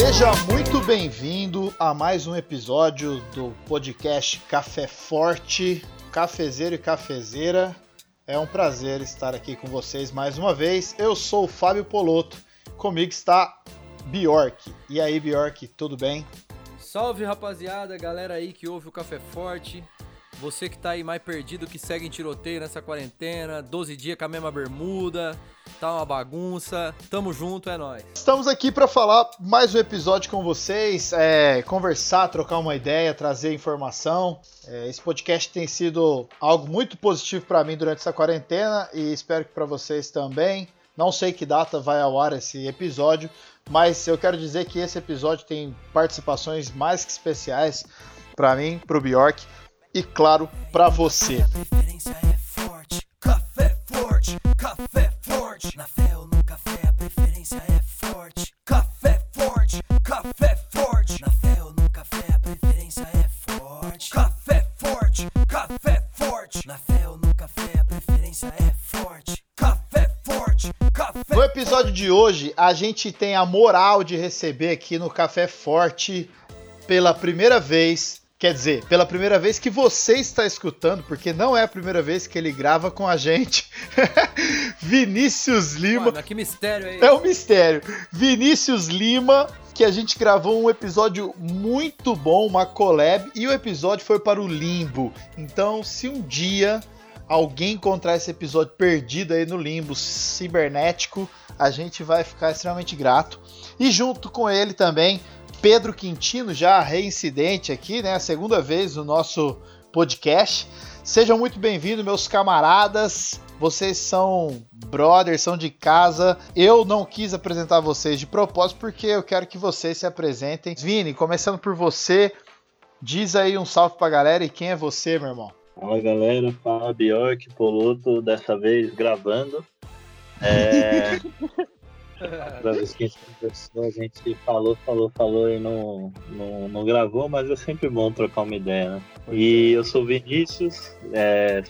Seja muito bem-vindo a mais um episódio do podcast Café Forte, cafezeiro e cafezeira. É um prazer estar aqui com vocês mais uma vez. Eu sou o Fábio Polotto, comigo está Bjork. E aí, Bjork, tudo bem? Salve, rapaziada, galera aí que ouve o Café Forte. Você que tá aí mais perdido, que segue em tiroteio nessa quarentena, 12 dias com a mesma bermuda, tá uma bagunça, tamo junto, é nóis. Estamos aqui para falar mais um episódio com vocês, conversar, trocar uma ideia, trazer informação. Esse podcast tem sido algo muito positivo para mim durante essa quarentena e espero que para vocês também. Não sei que data vai ao ar esse episódio, mas eu quero dizer que esse episódio tem participações mais que especiais para mim, pro Bjork. E claro, pra você. No episódio de hoje, a gente tem a moral de receber aqui no Café Forte pela primeira vez. Quer dizer, pela primeira vez que você está escutando, porque não é a primeira vez que ele grava com a gente, Vinícius Lima. Mano, que mistério aí. É um mistério. Vinícius Lima, que a gente gravou um episódio muito bom, uma collab, e o episódio foi para o limbo. Então, se um dia alguém encontrar esse episódio perdido aí no limbo cibernético, a gente vai ficar extremamente grato. E junto com ele também, Pedro Quintino, já reincidente aqui, né? A segunda vez no nosso podcast. Sejam muito bem-vindos, meus camaradas. Vocês são brothers, são de casa. Eu não quis apresentar vocês de propósito, porque eu quero que vocês se apresentem. Vini, começando por você, diz aí um salve pra galera e quem é você, meu irmão? Fala, galera. Fala, Bjork, Polotto, dessa vez gravando. Da vez que a gente falou e não gravou, mas é sempre bom trocar uma ideia, né? E eu sou o Vinícius,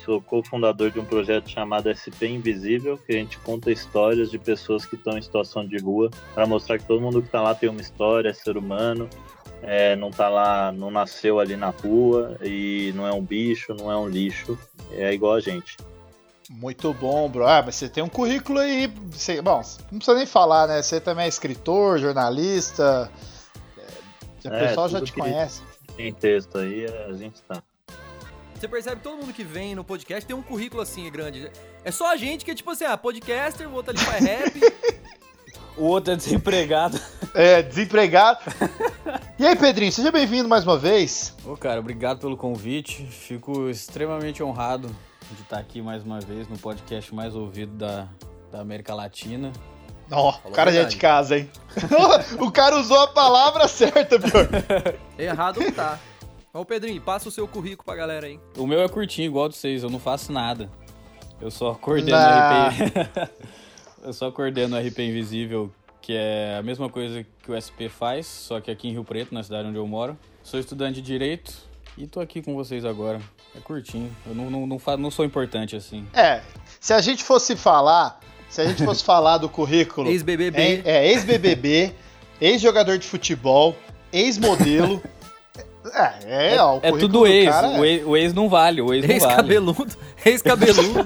sou cofundador de um projeto chamado SP Invisível, que a gente conta histórias de pessoas que estão em situação de rua, para mostrar que todo mundo que está lá tem uma história, é ser humano, não tá lá, não nasceu ali na rua e não é um bicho, não é um lixo, é igual a gente. Muito bom, bro. Ah, mas você tem um currículo aí. Você, bom, não precisa nem falar, né? Você também é escritor, jornalista. O pessoal já te conhece. Tem texto aí, a gente tá. Você percebe que todo mundo que vem no podcast tem um currículo assim grande. É só a gente que é tipo assim, podcaster, o outro ali faz rap. O outro é desempregado. E aí, Pedrinho, seja bem-vindo mais uma vez. Ô, cara, obrigado pelo convite. Fico extremamente honrado de estar aqui mais uma vez no podcast mais ouvido da América Latina. Ó, o cara já é de casa, hein? O cara usou a palavra certa, pior. Errado não tá. Ô, Pedrinho, passa o seu currículo pra galera aí. O meu é curtinho, igual ao de vocês, eu não faço nada. Eu só coordeno RP. Eu só coordeno o RP Invisível, que é a mesma coisa que o SP faz, só que aqui em Rio Preto, na cidade onde eu moro. Sou estudante de Direito e tô aqui com vocês agora. É curtinho, eu não sou importante assim. Se a gente fosse falar do currículo... Ex-BBB. Ex-BBB, ex-jogador de futebol, ex-modelo... o currículo tudo ex, do cara, o ex não vale, o ex não vale. Ex-cabeludo.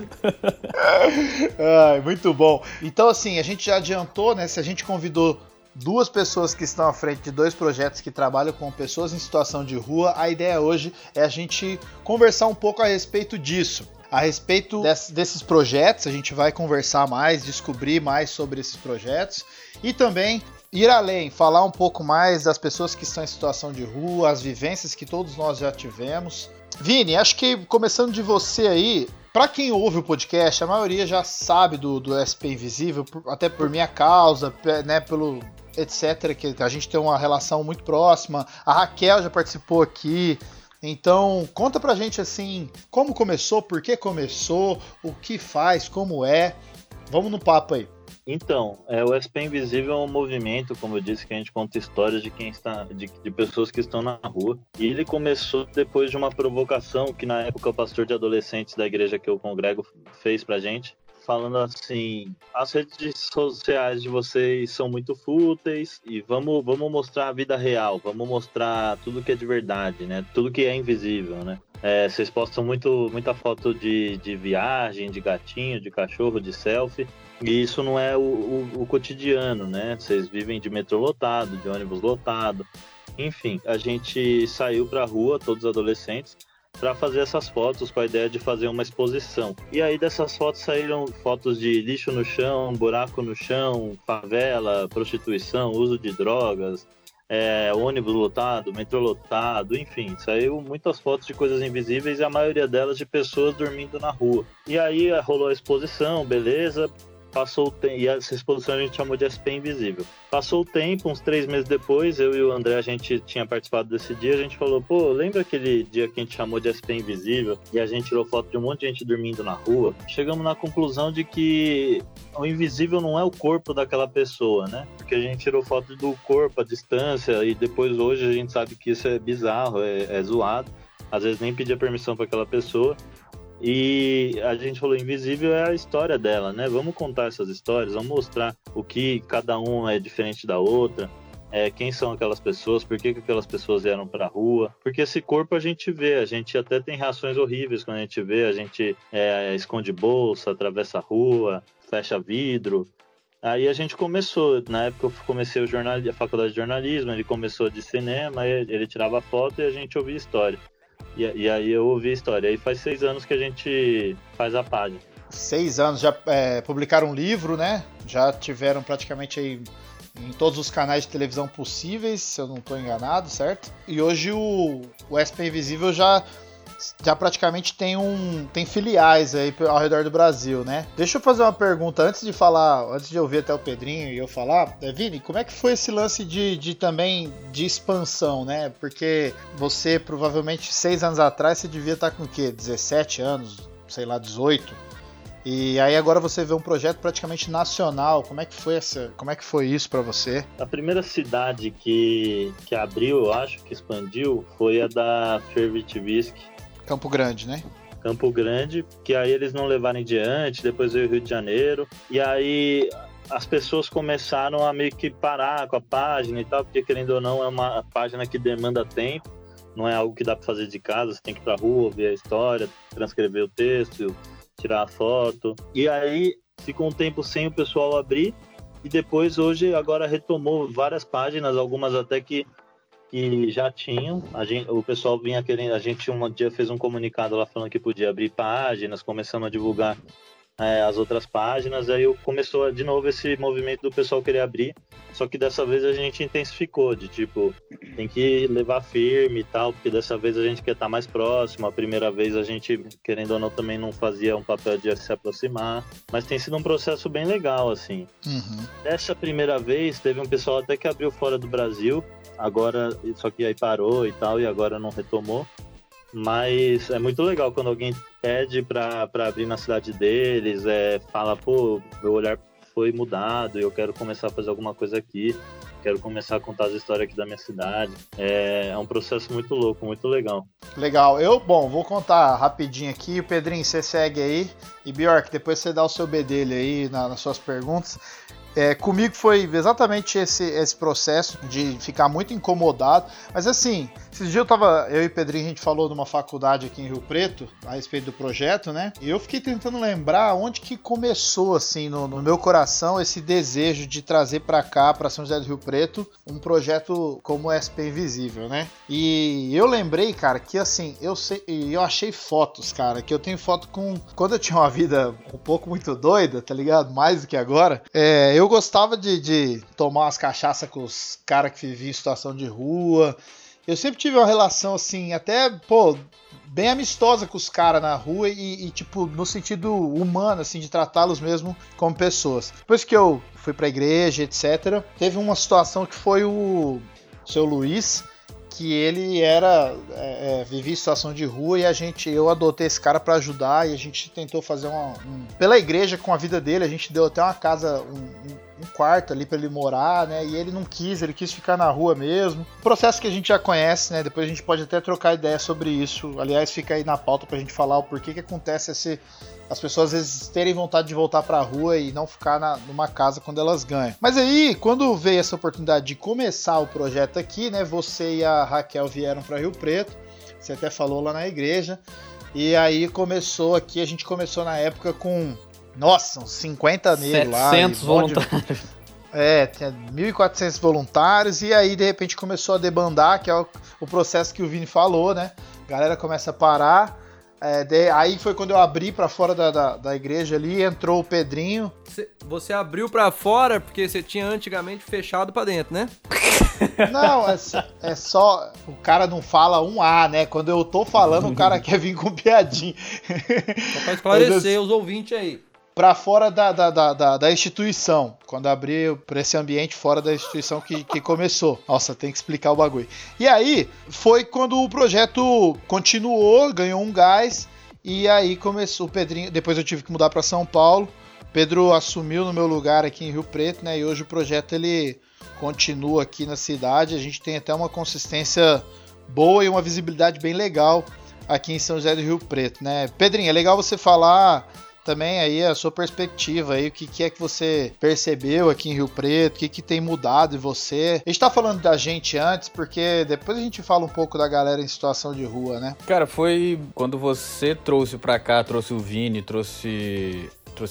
Muito bom. Então assim, a gente já adiantou, né, se a gente convidou duas pessoas que estão à frente de dois projetos que trabalham com pessoas em situação de rua. A ideia hoje é a gente conversar um pouco a respeito disso. A respeito desses projetos, a gente vai conversar mais, descobrir mais sobre esses projetos e também ir além, falar um pouco mais das pessoas que estão em situação de rua, as vivências que todos nós já tivemos. Vini, acho que começando de você aí, para quem ouve o podcast, a maioria já sabe do SP Invisível, até por minha causa, né, pelo... etc, que a gente tem uma relação muito próxima, a Raquel já participou aqui, então conta pra gente assim, como começou, por que começou, o que faz, como é, vamos no papo aí. Então, o SP Invisível é um movimento, como eu disse, que a gente conta histórias de quem está, de pessoas que estão na rua. E ele começou depois de uma provocação que na época o pastor de adolescentes da igreja que eu congrego fez pra gente. falando assim, as redes sociais de vocês são muito fúteis e vamos mostrar a vida real, vamos mostrar tudo que é de verdade, né? Tudo que é invisível, né? É, vocês postam muita foto de viagem, de gatinho, de cachorro, de selfie, e isso não é o cotidiano, né? Vocês vivem de metrô lotado, de ônibus lotado, enfim. A gente saiu pra rua, todos adolescentes, para fazer essas fotos com a ideia de fazer uma exposição. E aí dessas fotos saíram fotos de lixo no chão, buraco no chão, favela, prostituição, uso de drogas, ônibus lotado, metrô lotado, enfim. Saiu muitas fotos de coisas invisíveis e a maioria delas de pessoas dormindo na rua. E aí rolou a exposição, beleza, passou o tempo, e essa exposição a gente chamou de SP Invisível. Passou o tempo, uns 3 meses depois, eu e o André, a gente tinha participado desse dia, a gente falou, pô, lembra aquele dia que a gente chamou de SP Invisível e a gente tirou foto de um monte de gente dormindo na rua? Chegamos na conclusão de que o invisível não é o corpo daquela pessoa, né? Porque a gente tirou foto do corpo, à distância, e depois hoje a gente sabe que isso é bizarro, é zoado, às vezes nem pedia permissão para aquela pessoa. E a gente falou, invisível é a história dela, né? Vamos contar essas histórias, vamos mostrar o que cada um é diferente da outra, quem são aquelas pessoas, por que aquelas pessoas vieram pra rua. Porque esse corpo a gente vê, a gente até tem reações horríveis quando a gente vê, a gente esconde bolsa, atravessa a rua, fecha vidro. Aí a gente começou, na época eu comecei a faculdade de jornalismo, ele começou de cinema, ele tirava foto e a gente ouvia história. E aí eu ouvi a história. Aí faz 6 anos que a gente faz a página. 6 anos, já publicaram um livro, né? Já tiveram praticamente aí em todos os canais de televisão possíveis, se eu não estou enganado, certo? E hoje o SP Invisível já praticamente tem filiais aí ao redor do Brasil, né? Deixa eu fazer uma pergunta antes de ouvir até o Pedrinho e eu falar. Vini, como é que foi esse lance de expansão, né? Porque você provavelmente 6 anos atrás você devia estar com o quê? 17 anos, sei lá, 18. E aí agora você vê um projeto praticamente nacional. Como é que foi isso para você? A primeira cidade que abriu, eu acho, que expandiu, foi a da Fervitivisc, Campo Grande, né? Campo Grande, que aí eles não levaram em diante, depois veio o Rio de Janeiro, e aí as pessoas começaram a meio que parar com a página e tal, porque querendo ou não é uma página que demanda tempo, não é algo que dá para fazer de casa, você tem que ir pra rua, ver a história, transcrever o texto, tirar a foto, e aí ficou um tempo sem o pessoal abrir, e depois hoje agora retomou várias páginas, algumas até que já tinham, o pessoal vinha querendo, a gente um dia fez um comunicado lá falando que podia abrir páginas, começamos a divulgar as outras páginas, aí começou de novo esse movimento do pessoal querer abrir, só que dessa vez a gente intensificou, de tipo, tem que levar firme e tal, porque dessa vez a gente quer estar mais próximo, a primeira vez a gente, querendo ou não, também não fazia um papel de se aproximar, mas tem sido um processo bem legal, assim. Uhum. Dessa primeira vez, teve um pessoal até que abriu fora do Brasil, agora, só que aí parou e tal, e agora não retomou, mas é muito legal quando alguém pede pra abrir na cidade deles, fala, pô, meu olhar foi mudado, eu quero começar a fazer alguma coisa aqui, quero começar a contar as histórias aqui da minha cidade. É um processo muito louco, muito legal. Legal. Vou contar rapidinho aqui. O Pedrinho, você segue aí. E Bjork, depois você dá o seu bedelho aí nas suas perguntas. Comigo foi exatamente esse processo de ficar muito incomodado, mas assim, esses dias eu e o Pedrinho, a gente falou numa faculdade aqui em Rio Preto, a respeito do projeto, né, e eu fiquei tentando lembrar onde que começou, assim, no meu coração, esse desejo de trazer pra cá, pra São José do Rio Preto, um projeto como o SP Invisível, né, e eu lembrei, cara, que assim, eu achei fotos, cara, que eu tenho foto quando eu tinha uma vida um pouco muito doida, tá ligado, mais do que agora, eu gostava de tomar umas cachaças com os caras que viviam em situação de rua. Eu sempre tive uma relação, assim, até, bem amistosa com os caras na rua e, tipo, no sentido humano, assim, de tratá-los mesmo como pessoas. Depois que eu fui pra igreja, etc., teve uma situação que foi o seu Luiz, que ele vivia em situação de rua e eu adotei esse cara para ajudar e a gente tentou fazer pela igreja com a vida dele, a gente deu até uma casa, um quarto ali pra ele morar, né? E ele não quis, ele quis ficar na rua mesmo. Processo que a gente já conhece, né? Depois a gente pode até trocar ideia sobre isso. Aliás, fica aí na pauta pra gente falar o porquê que acontece as pessoas às vezes terem vontade de voltar pra rua e não ficar numa casa quando elas ganham. Mas aí, quando veio essa oportunidade de começar o projeto aqui, né? Você e a Raquel vieram pra Rio Preto, você até falou lá na igreja. E aí começou aqui, a gente começou na época com... Nossa, uns 50 negros lá. 700 voluntários. Tinha 1.400 voluntários. E aí, de repente, começou a debandar, que é o processo que o Vini falou, né? A galera começa a parar. Aí foi quando eu abri pra fora da igreja ali, entrou o Pedrinho. Você abriu pra fora porque você tinha antigamente fechado pra dentro, né? Não, é só... O cara não fala um A, né? Quando eu tô falando, o cara quer vir com piadinha. Só pra esclarecer os ouvintes aí. Pra fora da instituição. Quando abriu pra esse ambiente fora da instituição que começou. Nossa, tem que explicar o bagulho. E aí, foi quando o projeto continuou, ganhou um gás. E aí começou o Pedrinho... Depois eu tive que mudar pra São Paulo. Pedro assumiu no meu lugar aqui em Rio Preto, né? E hoje o projeto, ele... continua aqui na cidade, a gente tem até uma consistência boa e uma visibilidade bem legal aqui em São José do Rio Preto, né? Pedrinho, é legal você falar também aí a sua perspectiva aí, o que é que você percebeu aqui em Rio Preto, o que tem mudado em você. A gente tá falando da gente antes, porque depois a gente fala um pouco da galera em situação de rua, né? Cara, foi quando você trouxe pra cá, trouxe o Vini, trouxe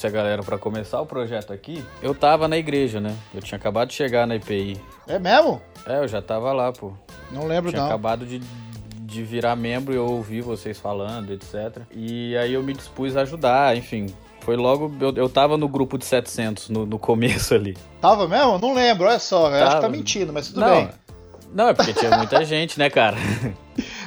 a galera pra começar o projeto aqui, eu tava na igreja, né? Eu tinha acabado de chegar na IPI. É mesmo? Eu já tava lá, pô. Não lembro, não. Tinha acabado de virar membro e eu ouvi vocês falando, etc. E aí eu me dispus a ajudar, enfim. Foi logo... Eu tava no grupo de 700 no começo ali. Tava mesmo? Não lembro, olha só. Eu acho que tá mentindo, mas tudo bem. Não, é porque tinha muita gente, né, cara?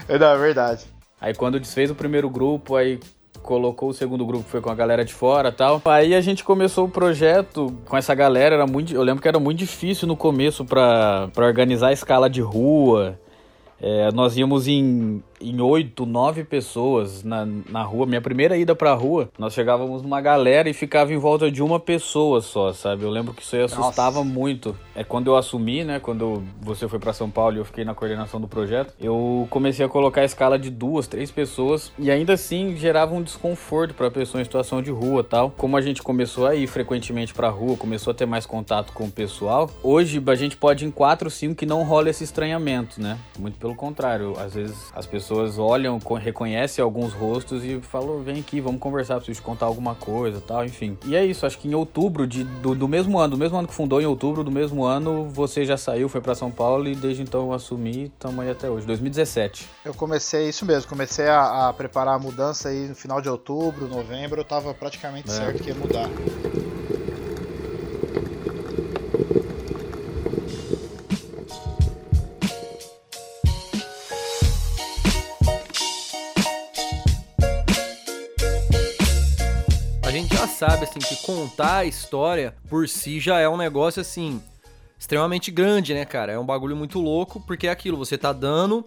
Não, é verdade. Aí quando desfez o primeiro grupo, aí... colocou o segundo grupo, foi com a galera de fora e tal. Aí a gente começou o projeto com essa galera, eu lembro que era muito difícil no começo pra organizar a escala de rua. Nós íamos em 8, 9 pessoas na rua. Minha primeira ida pra rua, nós chegávamos numa galera e ficava em volta de uma pessoa só, sabe? Eu lembro que isso aí assustava muito. Quando eu assumi, né? Quando você foi pra São Paulo e eu fiquei na coordenação do projeto, eu comecei a colocar a escala de 2, 3 pessoas e ainda assim gerava um desconforto pra pessoa em situação de rua e tal. Como a gente começou a ir frequentemente pra rua, começou a ter mais contato com o pessoal, hoje a gente pode ir em 4, 5 que não rola esse estranhamento, né? Muito pelo contrário, às vezes as pessoas olham, reconhecem alguns rostos e falam, vem aqui, vamos conversar, preciso te contar alguma coisa e tal, enfim. E é isso, acho que em outubro do mesmo ano que fundou, em outubro do mesmo ano, você já saiu, foi pra São Paulo e desde então eu assumi, estamos aí até hoje, 2017. Eu comecei, isso mesmo, comecei a preparar a mudança aí no final de outubro, novembro, eu tava praticamente certo que ia mudar. Sabe, assim, que contar a história por si já é um negócio, assim, extremamente grande, né, cara? É um bagulho muito louco, porque é aquilo, você tá dando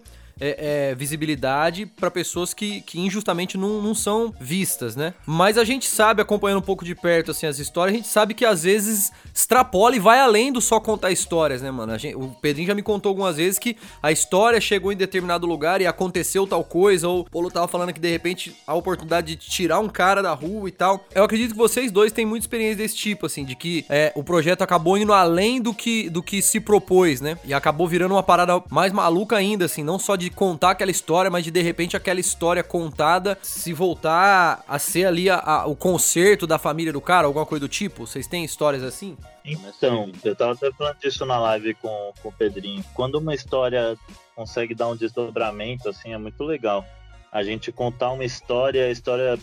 visibilidade pra pessoas que injustamente não são vistas, né? Mas a gente sabe, acompanhando um pouco de perto, assim, as histórias, a gente sabe que às vezes extrapola e vai além do só contar histórias, né, mano? O Pedrinho já me contou algumas vezes que a história chegou em determinado lugar e aconteceu tal coisa, ou o Polo tava falando que, de repente, a oportunidade de tirar um cara da rua e tal. Eu acredito que vocês dois têm muita experiência desse tipo, assim, de que o projeto acabou indo além do que se propôs, né? E acabou virando uma parada mais maluca ainda, assim, não só de contar aquela história, mas de repente aquela história contada, se voltar a ser ali o concerto da família do cara, alguma coisa do tipo? Vocês têm histórias assim? Então, eu tava até falando disso na live com o Pedrinho. Quando uma história consegue dar um desdobramento, assim, é muito legal. A gente contar uma história,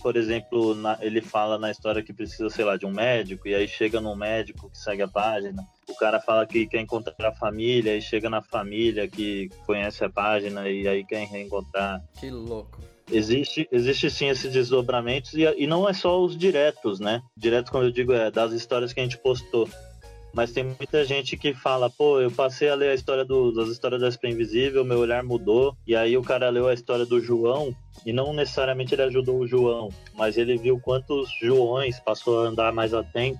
por exemplo, ele fala na história que precisa, sei lá, de um médico, e aí chega num médico que segue a página, o cara fala que quer encontrar a família, e chega na família que conhece a página, e aí quer reencontrar. Que louco. Existe sim esses desdobramentos, e não é só os diretos, né? Diretos, quando eu digo, das histórias que a gente postou. Mas tem muita gente que fala, pô, eu passei a ler a história das histórias da SP Invisível, meu olhar mudou, e aí o cara leu a história do João, e não necessariamente ele ajudou o João, mas ele viu quantos Joões passou a andar mais atento,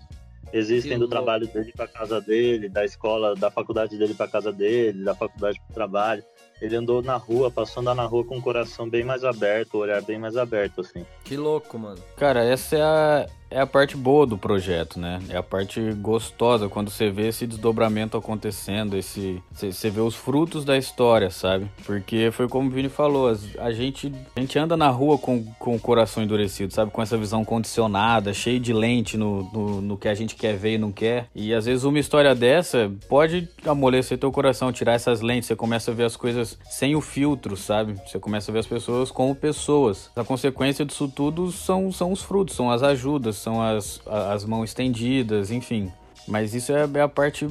existem do trabalho dele para casa dele, da escola, da faculdade dele para casa dele, da faculdade para o trabalho. Ele andou na rua, passou a andar na rua com o coração bem mais aberto, o olhar bem mais aberto, assim. Que louco, mano. Cara, essa é a parte boa do projeto, né? É a parte gostosa, quando você vê esse desdobramento acontecendo, você vê os frutos da história, sabe? Porque foi como o Vini falou, a gente anda na rua com o coração endurecido, sabe? Com essa visão condicionada, cheia de lente no que a gente quer ver e não quer. E às vezes uma história dessa pode amolecer teu coração, tirar essas lentes, você começa a ver as coisas sem o filtro, sabe? Você começa a ver as pessoas como pessoas. A consequência disso tudo são os frutos, são as ajudas, são as mãos estendidas, enfim. Mas isso é a parte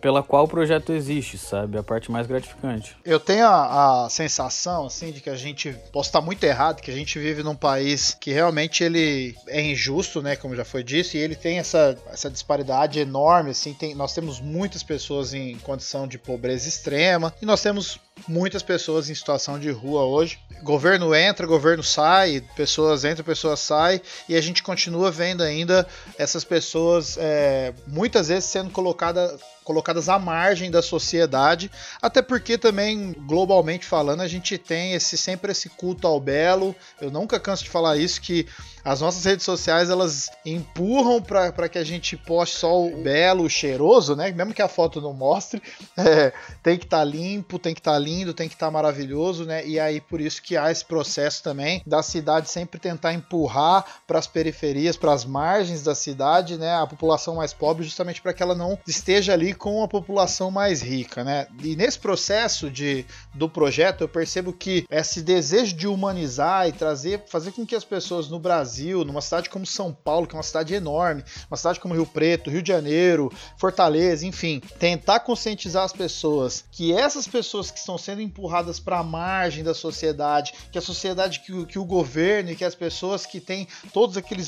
pela qual o projeto existe, sabe? É a parte mais gratificante. Eu tenho a sensação, assim, de que a gente... Posso estar muito errado, que a gente vive num país que realmente ele é injusto, né? Como já foi dito, e ele tem essa disparidade enorme, assim. Nós temos muitas pessoas em condição de pobreza extrema e nós temos muitas pessoas em situação de rua hoje. Governo entra, governo sai, pessoas entram, pessoas saem, e a gente continua vendo ainda essas pessoas muitas vezes sendo colocadas à margem da sociedade, até porque também, globalmente falando, a gente tem sempre esse culto ao belo. Eu nunca canso de falar isso, que as nossas redes sociais, elas empurram para que a gente poste só o belo, o cheiroso, né? Mesmo que a foto não mostre, tem que estar limpo, tem que estar lindo, tem que estar maravilhoso, né? E aí por isso que há esse processo também da cidade sempre tentar empurrar para as periferias, para as margens da cidade, né? A população mais pobre, justamente para que ela não esteja ali com a população mais rica, né? E nesse processo do projeto, eu percebo que esse desejo de humanizar e fazer com que as pessoas no Brasil, numa cidade como São Paulo, que é uma cidade enorme, uma cidade como Rio Preto, Rio de Janeiro, Fortaleza, enfim, tentar conscientizar as pessoas que essas pessoas que estão sendo empurradas para a margem da sociedade, que a sociedade, que o governo e que as pessoas que têm todos aquele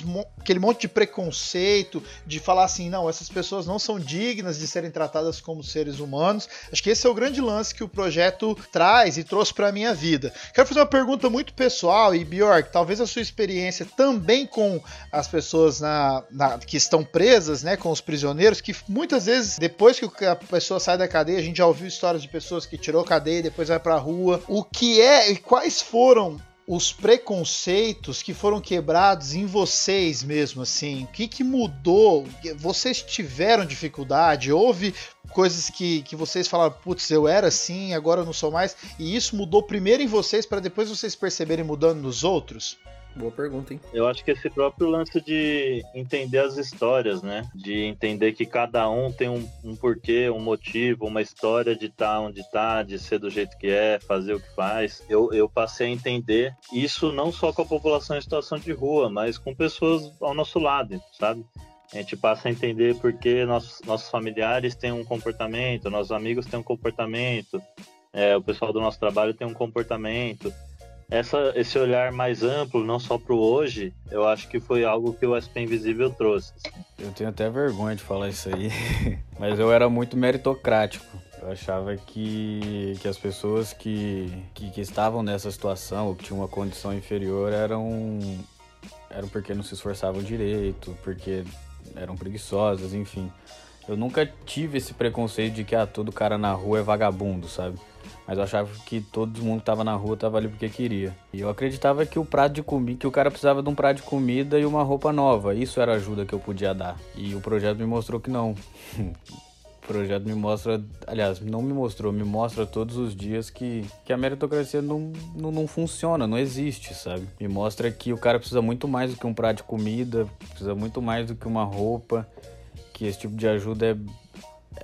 monte de preconceito, de falar assim, não, essas pessoas não são dignas de serem tratadas como seres humanos. Acho que esse é o grande lance que o projeto traz e trouxe para a minha vida. Quero fazer uma pergunta muito pessoal, e Bjork, talvez a sua experiência também com as pessoas que estão presas, né, com os prisioneiros, que muitas vezes, depois que a pessoa sai da cadeia, a gente já ouviu histórias de pessoas que tirou cadeia e depois vai pra rua. O que é e quais foram os preconceitos que foram quebrados em vocês mesmo, assim? O que mudou? Vocês tiveram dificuldade? Houve coisas que vocês falaram, putz, eu era assim, agora eu não sou mais, e isso mudou primeiro em vocês para depois vocês perceberem mudando nos outros? Boa pergunta, hein? Eu acho que esse próprio lance de entender as histórias, né? De entender que cada um tem um porquê, um motivo, uma história de estar onde tá, de ser do jeito que é, fazer o que faz. Eu passei a entender isso não só com a população em situação de rua, mas com pessoas ao nosso lado, sabe? A gente passa a entender porque nossos familiares têm um comportamento, nossos amigos têm um comportamento, o pessoal do nosso trabalho tem um comportamento. Esse olhar mais amplo, não só pro hoje, eu acho que foi algo que o SP Invisível trouxe. Eu tenho até vergonha de falar isso aí, mas eu era muito meritocrático. Eu achava que as pessoas que estavam nessa situação, ou que tinham uma condição inferior, eram porque não se esforçavam direito, porque eram preguiçosas, enfim. Eu nunca tive esse preconceito de que todo cara na rua é vagabundo, sabe? Mas eu achava que todo mundo que tava na rua tava ali porque queria. E eu acreditava que que o cara precisava de um prato de comida e uma roupa nova. Isso era a ajuda que eu podia dar. E o projeto me mostrou que não. O projeto me mostra, aliás, não me mostrou, me mostra todos os dias que a meritocracia não funciona, não existe, sabe? Me mostra que o cara precisa muito mais do que um prato de comida, precisa muito mais do que uma roupa, que esse tipo de ajuda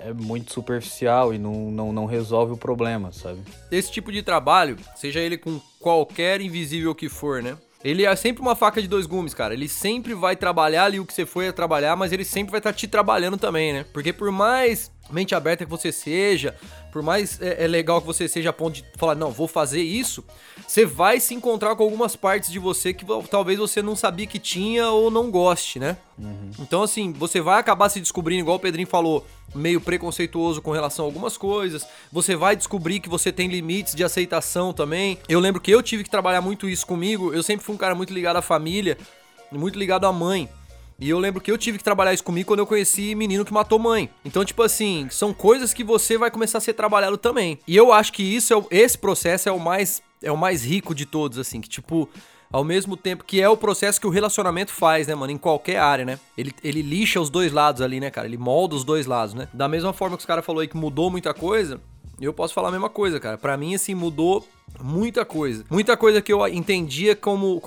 é muito superficial e não resolve o problema, sabe? Esse tipo de trabalho, seja ele com qualquer invisível que for, né? Ele é sempre uma faca de dois gumes, cara. Ele sempre vai trabalhar ali o que você foi a trabalhar, mas ele sempre vai estar te trabalhando também, né? Porque por mais mente aberta que você seja, por mais legal que você seja a ponto de falar, não, vou fazer isso, você vai se encontrar com algumas partes de você que talvez você não sabia que tinha ou não goste, né? Uhum. Então, assim, você vai acabar se descobrindo, igual o Pedrinho falou, meio preconceituoso com relação a algumas coisas. Você vai descobrir que você tem limites de aceitação também. Eu lembro que eu tive que trabalhar muito isso comigo. Eu sempre fui um cara muito ligado à família, muito ligado à mãe. E eu lembro que eu tive que trabalhar isso comigo quando eu conheci menino que matou mãe. Então, tipo assim, são coisas que você vai começar a ser trabalhado também. E eu acho que isso esse processo é o mais rico de todos, assim, que tipo, ao mesmo tempo que é o processo que o relacionamento faz, né, mano, em qualquer área, né? Ele lixa os dois lados ali, né, cara? Ele molda os dois lados, né? Da mesma forma que os caras falaram aí que mudou muita coisa, eu posso falar a mesma coisa, cara. Pra mim, assim, mudou muita coisa. Muita coisa que eu entendia como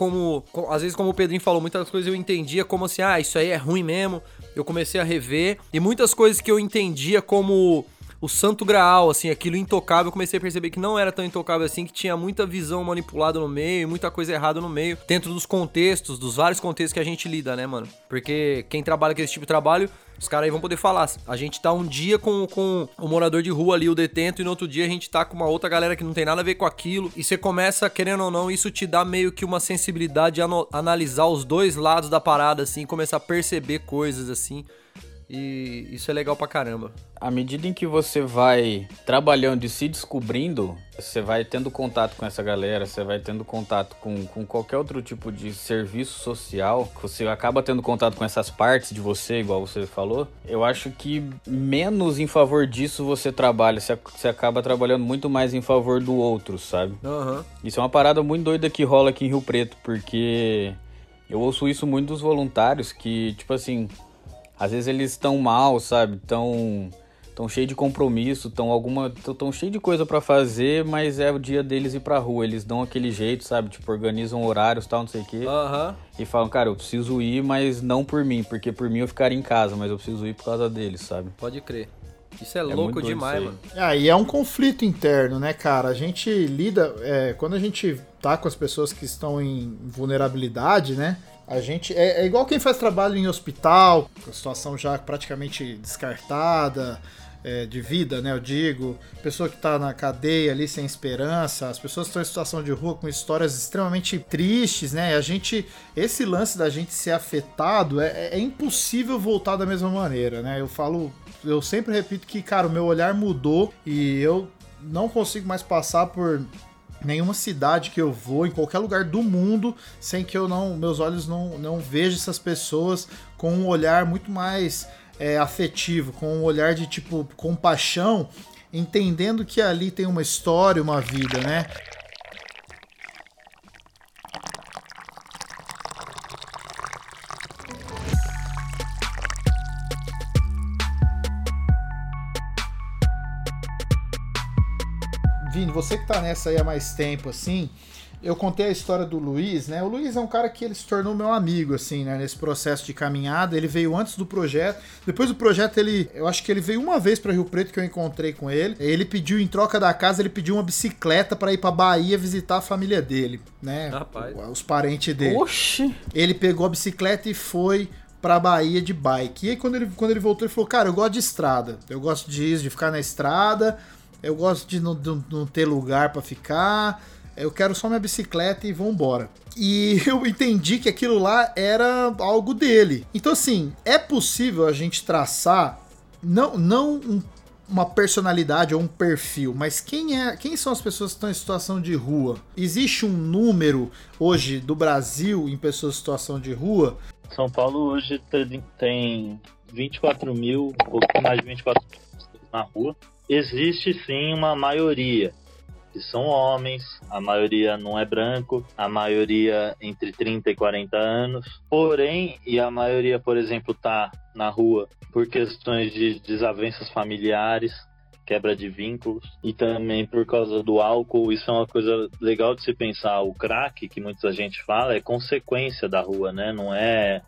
às vezes, como o Pedrinho falou, muitas coisas eu entendia como assim, ah, isso aí é ruim mesmo. Eu comecei a rever. E muitas coisas que eu entendia como o santo graal, assim, aquilo intocável, eu comecei a perceber que não era tão intocável assim, que tinha muita visão manipulada no meio, muita coisa errada no meio, dentro dos contextos, dos vários contextos que a gente lida, né, mano? Porque quem trabalha com esse tipo de trabalho, os caras aí vão poder falar. A gente tá um dia com o morador de rua ali, o detento, e no outro dia a gente tá com uma outra galera que não tem nada a ver com aquilo. E você começa, querendo ou não, isso te dá meio que uma sensibilidade de analisar os dois lados da parada, assim, começar a perceber coisas, assim. E isso é legal pra caramba. À medida em que você vai trabalhando e se descobrindo, você vai tendo contato com essa galera, você vai tendo contato com qualquer outro tipo de serviço social, você acaba tendo contato com essas partes de você, igual você falou. Eu acho que menos em favor disso você trabalha, você acaba trabalhando muito mais em favor do outro, sabe? Uhum. Isso é uma parada muito doida que rola aqui em Rio Preto, porque eu ouço isso muito dos voluntários que, tipo assim, às vezes eles estão mal, sabe? Estão cheios de compromisso, estão cheios de coisa pra fazer, mas é o dia deles ir pra rua. Eles dão aquele jeito, sabe? Tipo, organizam horários e tal, não sei o quê. Uhum. E falam, cara, eu preciso ir, mas não por mim. Porque por mim eu ficaria em casa, mas eu preciso ir por causa deles, sabe? Pode crer. Isso é louco demais, mano. Ah, e é um conflito interno, né, cara? A gente lida... quando a gente tá com as pessoas que estão em vulnerabilidade, né? A gente é igual quem faz trabalho em hospital, com a situação já praticamente descartada, de vida, né, eu digo. Pessoa que tá na cadeia ali sem esperança, as pessoas que estão em situação de rua com histórias extremamente tristes, né, esse lance da gente ser afetado é impossível voltar da mesma maneira, né, eu sempre repito que, cara, o meu olhar mudou e eu não consigo mais passar por nenhuma cidade que eu vou, em qualquer lugar do mundo, sem que meus olhos não vejam essas pessoas com um olhar muito mais afetivo, com um olhar de, tipo, compaixão, entendendo que ali tem uma história, uma vida, né? Vini, você que tá nessa aí há mais tempo, assim, eu contei a história do Luiz, né? O Luiz é um cara que ele se tornou meu amigo, assim, né? Nesse processo de caminhada, ele veio antes do projeto. Depois do projeto, eu acho que ele veio uma vez pra Rio Preto, que eu encontrei com ele. Ele pediu, em troca da casa, ele pediu uma bicicleta pra ir pra Bahia visitar a família dele, né? Rapaz. Os parentes dele. Oxi! Ele pegou a bicicleta e foi pra Bahia de bike. E aí, quando ele voltou, ele falou, cara, eu gosto de estrada. Eu gosto disso, de ficar na estrada. Eu gosto de não ter lugar pra ficar. Eu quero só minha bicicleta e vambora. E eu entendi que aquilo lá era algo dele. Então, assim, é possível a gente traçar não uma personalidade ou um perfil, mas quem são as pessoas que estão em situação de rua? Existe um número hoje do Brasil em pessoas em situação de rua? São Paulo hoje tem 24 mil, um pouco mais de 24 mil pessoas na rua. Existe sim uma maioria, que são homens, a maioria não é branco, a maioria entre 30 e 40 anos, porém, e a maioria, por exemplo, tá na rua por questões de desavenças familiares, quebra de vínculos, e também por causa do álcool. Isso é uma coisa legal de se pensar, o crack, que muita gente fala, é consequência da rua, né? Não é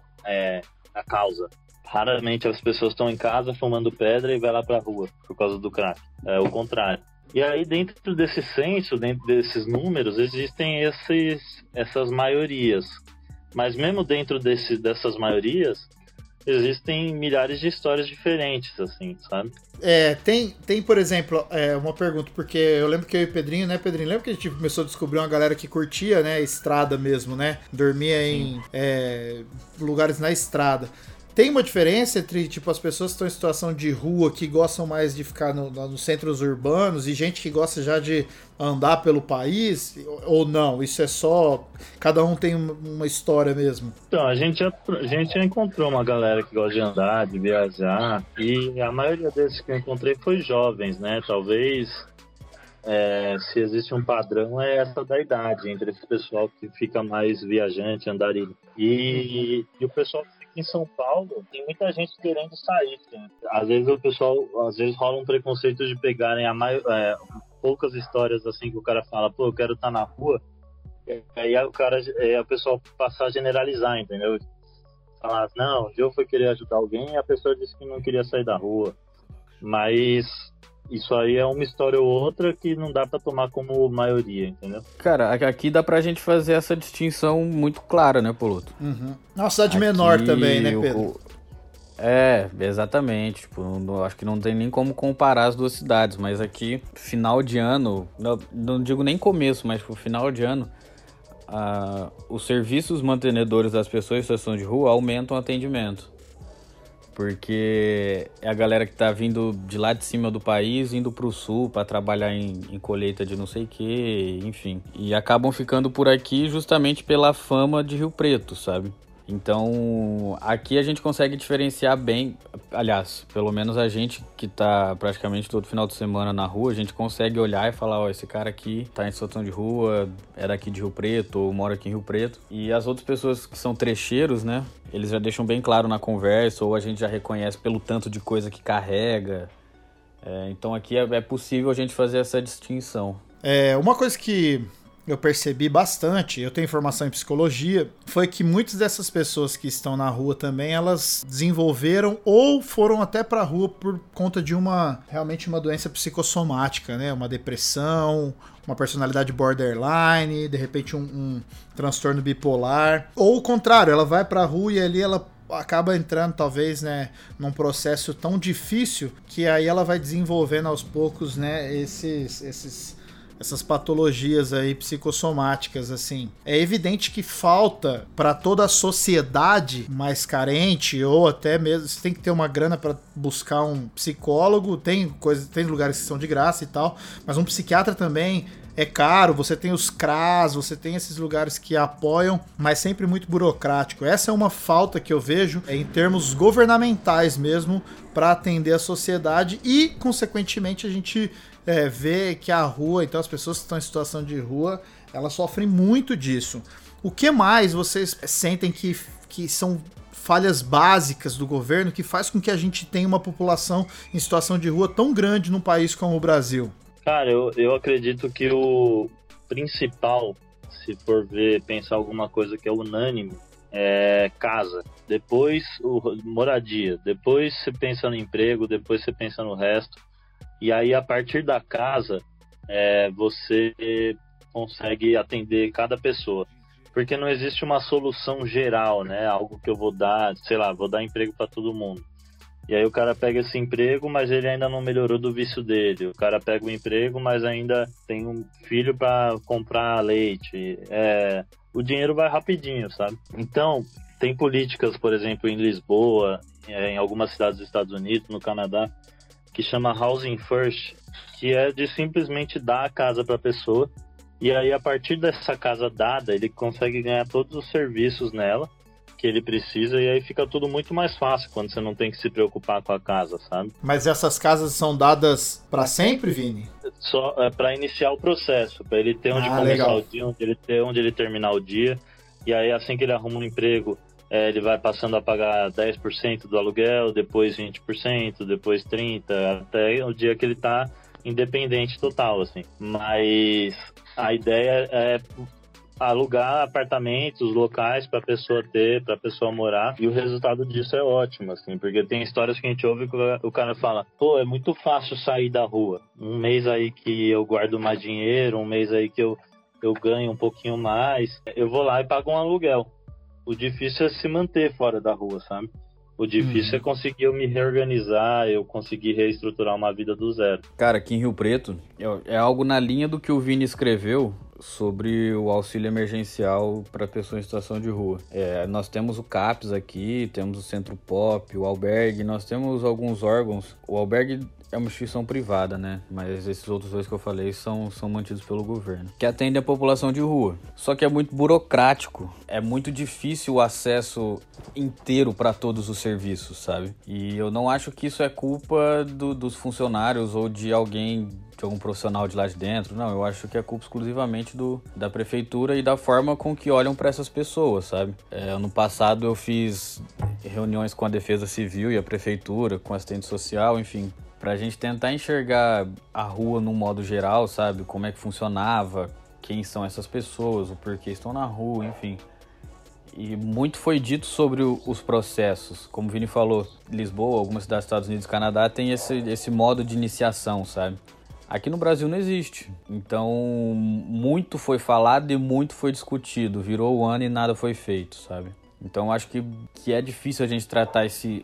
a causa. Raramente as pessoas estão em casa fumando pedra e vai lá pra rua por causa do crack. É o contrário. E aí dentro desse senso, dentro desses números, existem essas maiorias. Mas mesmo dentro dessas maiorias, existem milhares de histórias diferentes, assim, sabe? Tem por exemplo, uma pergunta, porque eu lembro que eu e o Pedrinho, né, Pedrinho? Lembra que a gente começou a descobrir uma galera que curtia, né, estrada mesmo, né? Dormia em lugares na estrada. Tem uma diferença entre, tipo, as pessoas que estão em situação de rua, que gostam mais de ficar nos centros urbanos, e gente que gosta já de andar pelo país, ou não? Isso é só... Cada um tem uma história mesmo. Então, a gente encontrou uma galera que gosta de andar, de viajar, e a maioria desses que eu encontrei foi jovens, né? Talvez, se existe um padrão, é essa da idade, entre esse pessoal que fica mais viajante, andarilho. E o pessoal... Em São Paulo, tem muita gente querendo sair. Né? Às vezes o pessoal, rola um preconceito de pegarem poucas histórias assim que o cara fala, pô, eu quero estar na rua. E aí a pessoa passa a generalizar, entendeu? Falar, não, eu fui querer ajudar alguém e a pessoa disse que não queria sair da rua. Mas isso aí é uma história ou outra que não dá pra tomar como maioria, entendeu? Cara, aqui dá pra gente fazer essa distinção muito clara, né, Polotto? Uhum. Uma cidade menor também, né, Pedro? É, exatamente. Tipo, acho que não tem nem como comparar as duas cidades, mas aqui, final de ano, não digo nem começo, mas pro final de ano, os serviços mantenedores das pessoas em situação de rua aumentam o atendimento. Porque é a galera que tá vindo de lá de cima do país, indo pro sul pra trabalhar em colheita de não sei o que, enfim. E acabam ficando por aqui justamente pela fama de Rio Preto, sabe? Então, aqui a gente consegue diferenciar bem, aliás, pelo menos a gente que tá praticamente todo final de semana na rua, a gente consegue olhar e falar, ó, esse cara aqui tá em situação de rua, é daqui de Rio Preto, ou mora aqui em Rio Preto. E as outras pessoas que são trecheiros, né, eles já deixam bem claro na conversa, ou a gente já reconhece pelo tanto de coisa que carrega. Então aqui é possível a gente fazer essa distinção. Uma coisa que... eu percebi bastante, eu tenho formação em psicologia, foi que muitas dessas pessoas que estão na rua também, elas desenvolveram ou foram até pra rua por conta de realmente uma doença psicossomática, né? Uma depressão, uma personalidade borderline, de repente um transtorno bipolar, ou o contrário, ela vai pra rua e ali ela acaba entrando, talvez, né, num processo tão difícil que aí ela vai desenvolvendo aos poucos, né, essas patologias aí psicossomáticas, assim. É evidente que falta para toda a sociedade mais carente, ou até mesmo, você tem que ter uma grana para buscar um psicólogo, tem lugares que são de graça e tal, mas um psiquiatra também é caro, você tem os CRAS, você tem esses lugares que apoiam, mas sempre muito burocrático. Essa é uma falta que eu vejo em termos governamentais mesmo, para atender a sociedade e, consequentemente, a gente vê que a rua, então as pessoas que estão em situação de rua, elas sofrem muito disso. O que mais vocês sentem que são falhas básicas do governo que faz com que a gente tenha uma população em situação de rua tão grande num país como o Brasil? Cara, eu acredito que o principal, se for pensar alguma coisa que é unânime, é casa, depois moradia, depois você pensa no emprego, depois você pensa no resto, e aí a partir da casa você consegue atender cada pessoa, porque não existe uma solução geral, né? Algo que eu vou dar, sei lá, vou dar emprego para todo mundo. E aí o cara pega esse emprego, mas ele ainda não melhorou do vício dele. O cara pega o emprego, mas ainda tem um filho para comprar leite. O dinheiro vai rapidinho, sabe? Então, tem políticas, por exemplo, em Lisboa, em algumas cidades dos Estados Unidos, no Canadá, que chama Housing First, que é de simplesmente dar a casa para a pessoa. E aí, a partir dessa casa dada, ele consegue ganhar todos os serviços nela que ele precisa, e aí fica tudo muito mais fácil quando você não tem que se preocupar com a casa, sabe? Mas essas casas são dadas para sempre, Vini? Só para iniciar o processo, para ele ter onde começar legal. O dia, onde ele terminar o dia, e aí assim que ele arruma um emprego, ele vai passando a pagar 10% do aluguel, depois 20%, depois 30%, até o dia que ele tá independente total, assim. Mas a ideia é alugar apartamentos, locais pra pessoa morar, e o resultado disso é ótimo, assim, porque tem histórias que a gente ouve que o cara fala, pô, é muito fácil sair da rua, um mês aí que eu guardo mais dinheiro, um mês aí que eu ganho um pouquinho mais, eu vou lá e pago um aluguel. O difícil é se manter fora da rua, sabe? O difícil é conseguir eu me reorganizar, eu conseguir reestruturar uma vida do zero. Cara, aqui em Rio Preto, é algo na linha do que o Vini escreveu, sobre o auxílio emergencial para pessoas em situação de rua. Nós temos o CAPS aqui, temos o Centro Pop, o Albergue, nós temos alguns órgãos. O Albergue é uma instituição privada, né? Mas esses outros dois que eu falei são mantidos pelo governo, que atendem a população de rua. Só que é muito burocrático, é muito difícil o acesso inteiro para todos os serviços, sabe? E eu não acho que isso é culpa dos funcionários ou de alguém, de algum profissional de lá de dentro. Não, eu acho que é culpa exclusivamente da prefeitura e da forma com que olham para essas pessoas, sabe? Ano passado eu fiz reuniões com a Defesa Civil e a prefeitura, com assistente social, enfim, pra gente tentar enxergar a rua num modo geral, sabe? Como é que funcionava, quem são essas pessoas, o porquê estão na rua, enfim. E muito foi dito sobre os processos. Como o Vini falou, Lisboa, algumas cidades dos Estados Unidos e Canadá tem esse modo de iniciação, sabe? Aqui no Brasil não existe. Então, muito foi falado e muito foi discutido. Virou o ano e nada foi feito, sabe? Então, acho que é difícil a gente tratar esse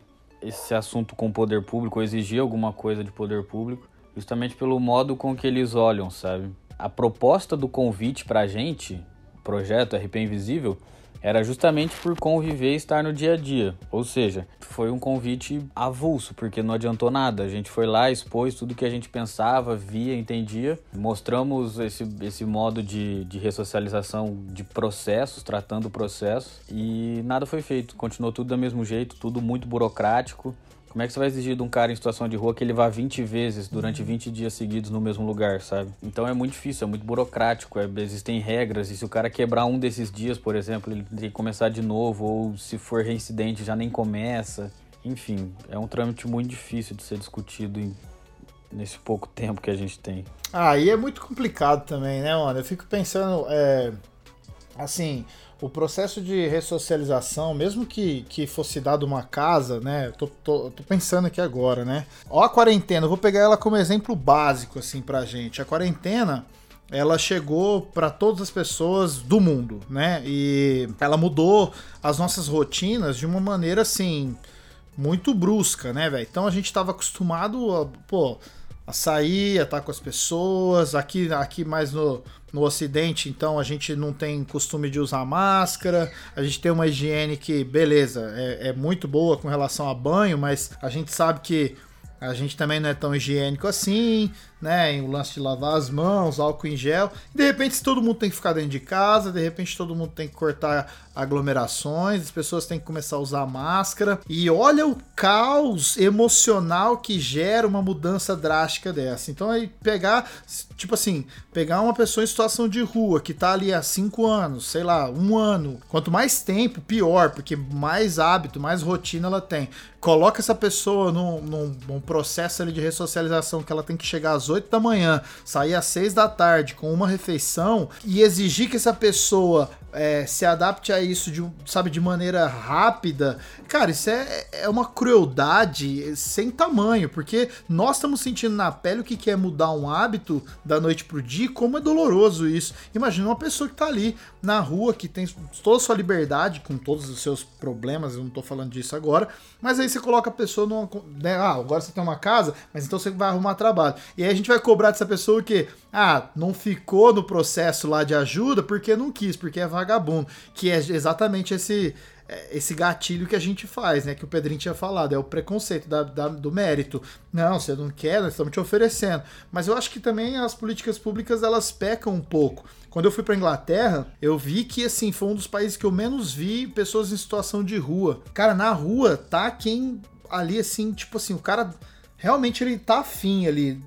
assunto com poder público, exigir alguma coisa de poder público, justamente pelo modo com que eles olham, sabe? A proposta do convite pra gente, projeto RP Invisível, era justamente por conviver e estar no dia a dia. Ou seja, foi um convite avulso, porque não adiantou nada. A gente foi lá, expôs tudo que a gente pensava, via, entendia. Mostramos esse modo de ressocialização de processos, tratando processos. E nada foi feito. Continuou tudo do mesmo jeito, tudo muito burocrático. Como é que você vai exigir de um cara em situação de rua que ele vá 20 vezes durante 20 dias seguidos no mesmo lugar, sabe? Então é muito difícil, é muito burocrático, existem regras, e se o cara quebrar um desses dias, por exemplo, ele tem que começar de novo, ou se for reincidente já nem começa. Enfim, é um trâmite muito difícil de ser discutido nesse pouco tempo que a gente tem. E é muito complicado também, né, mano? Eu fico pensando, assim, o processo de ressocialização, mesmo que fosse dado uma casa, né? Eu tô pensando aqui agora, né? Ó a quarentena, eu vou pegar ela como exemplo básico, assim, pra gente. A quarentena, ela chegou pra todas as pessoas do mundo, né? E ela mudou as nossas rotinas de uma maneira, assim, muito brusca, né, velho? Então a gente tava acostumado a sair, a estar com as pessoas, aqui mais no Ocidente, então a gente não tem costume de usar máscara, a gente tem uma higiene que, beleza, é muito boa com relação a banho, mas a gente sabe que a gente também não é tão higiênico assim, né, o lance de lavar as mãos, álcool em gel, e de repente se todo mundo tem que ficar dentro de casa, de repente todo mundo tem que cortar aglomerações, as pessoas têm que começar a usar máscara, e olha o caos emocional que gera uma mudança drástica dessa. Então aí pegar uma pessoa em situação de rua, que tá ali há 5 anos, sei lá, 1 ano, quanto mais tempo, pior, porque mais hábito, mais rotina ela tem, coloca essa pessoa num processo ali de ressocialização, que ela tem que chegar às 8 da manhã, sair às 6 da tarde com uma refeição, e exigir que essa pessoa se adapte a isso de maneira rápida, cara, isso é uma crueldade sem tamanho, porque nós estamos sentindo na pele o que é mudar um hábito da noite pro dia, como é doloroso isso. Imagina uma pessoa que tá ali na rua, que tem toda a sua liberdade, com todos os seus problemas, eu não tô falando disso agora, mas aí você coloca a pessoa numa, né, agora você tem uma casa, mas então você vai arrumar trabalho, e aí a gente vai cobrar dessa pessoa o quê? Não ficou no processo lá de ajuda porque não quis, porque é vagabundo, que é exatamente esse gatilho que a gente faz, né? Que o Pedrinho tinha falado, é o preconceito do mérito. Não, você não quer, nós estamos te oferecendo. Mas eu acho que também as políticas públicas, elas pecam um pouco. Quando eu fui pra Inglaterra, eu vi que, assim, foi um dos países que eu menos vi pessoas em situação de rua. Cara, na rua tá quem ali, assim, tipo assim, o cara realmente ele tá afim ali.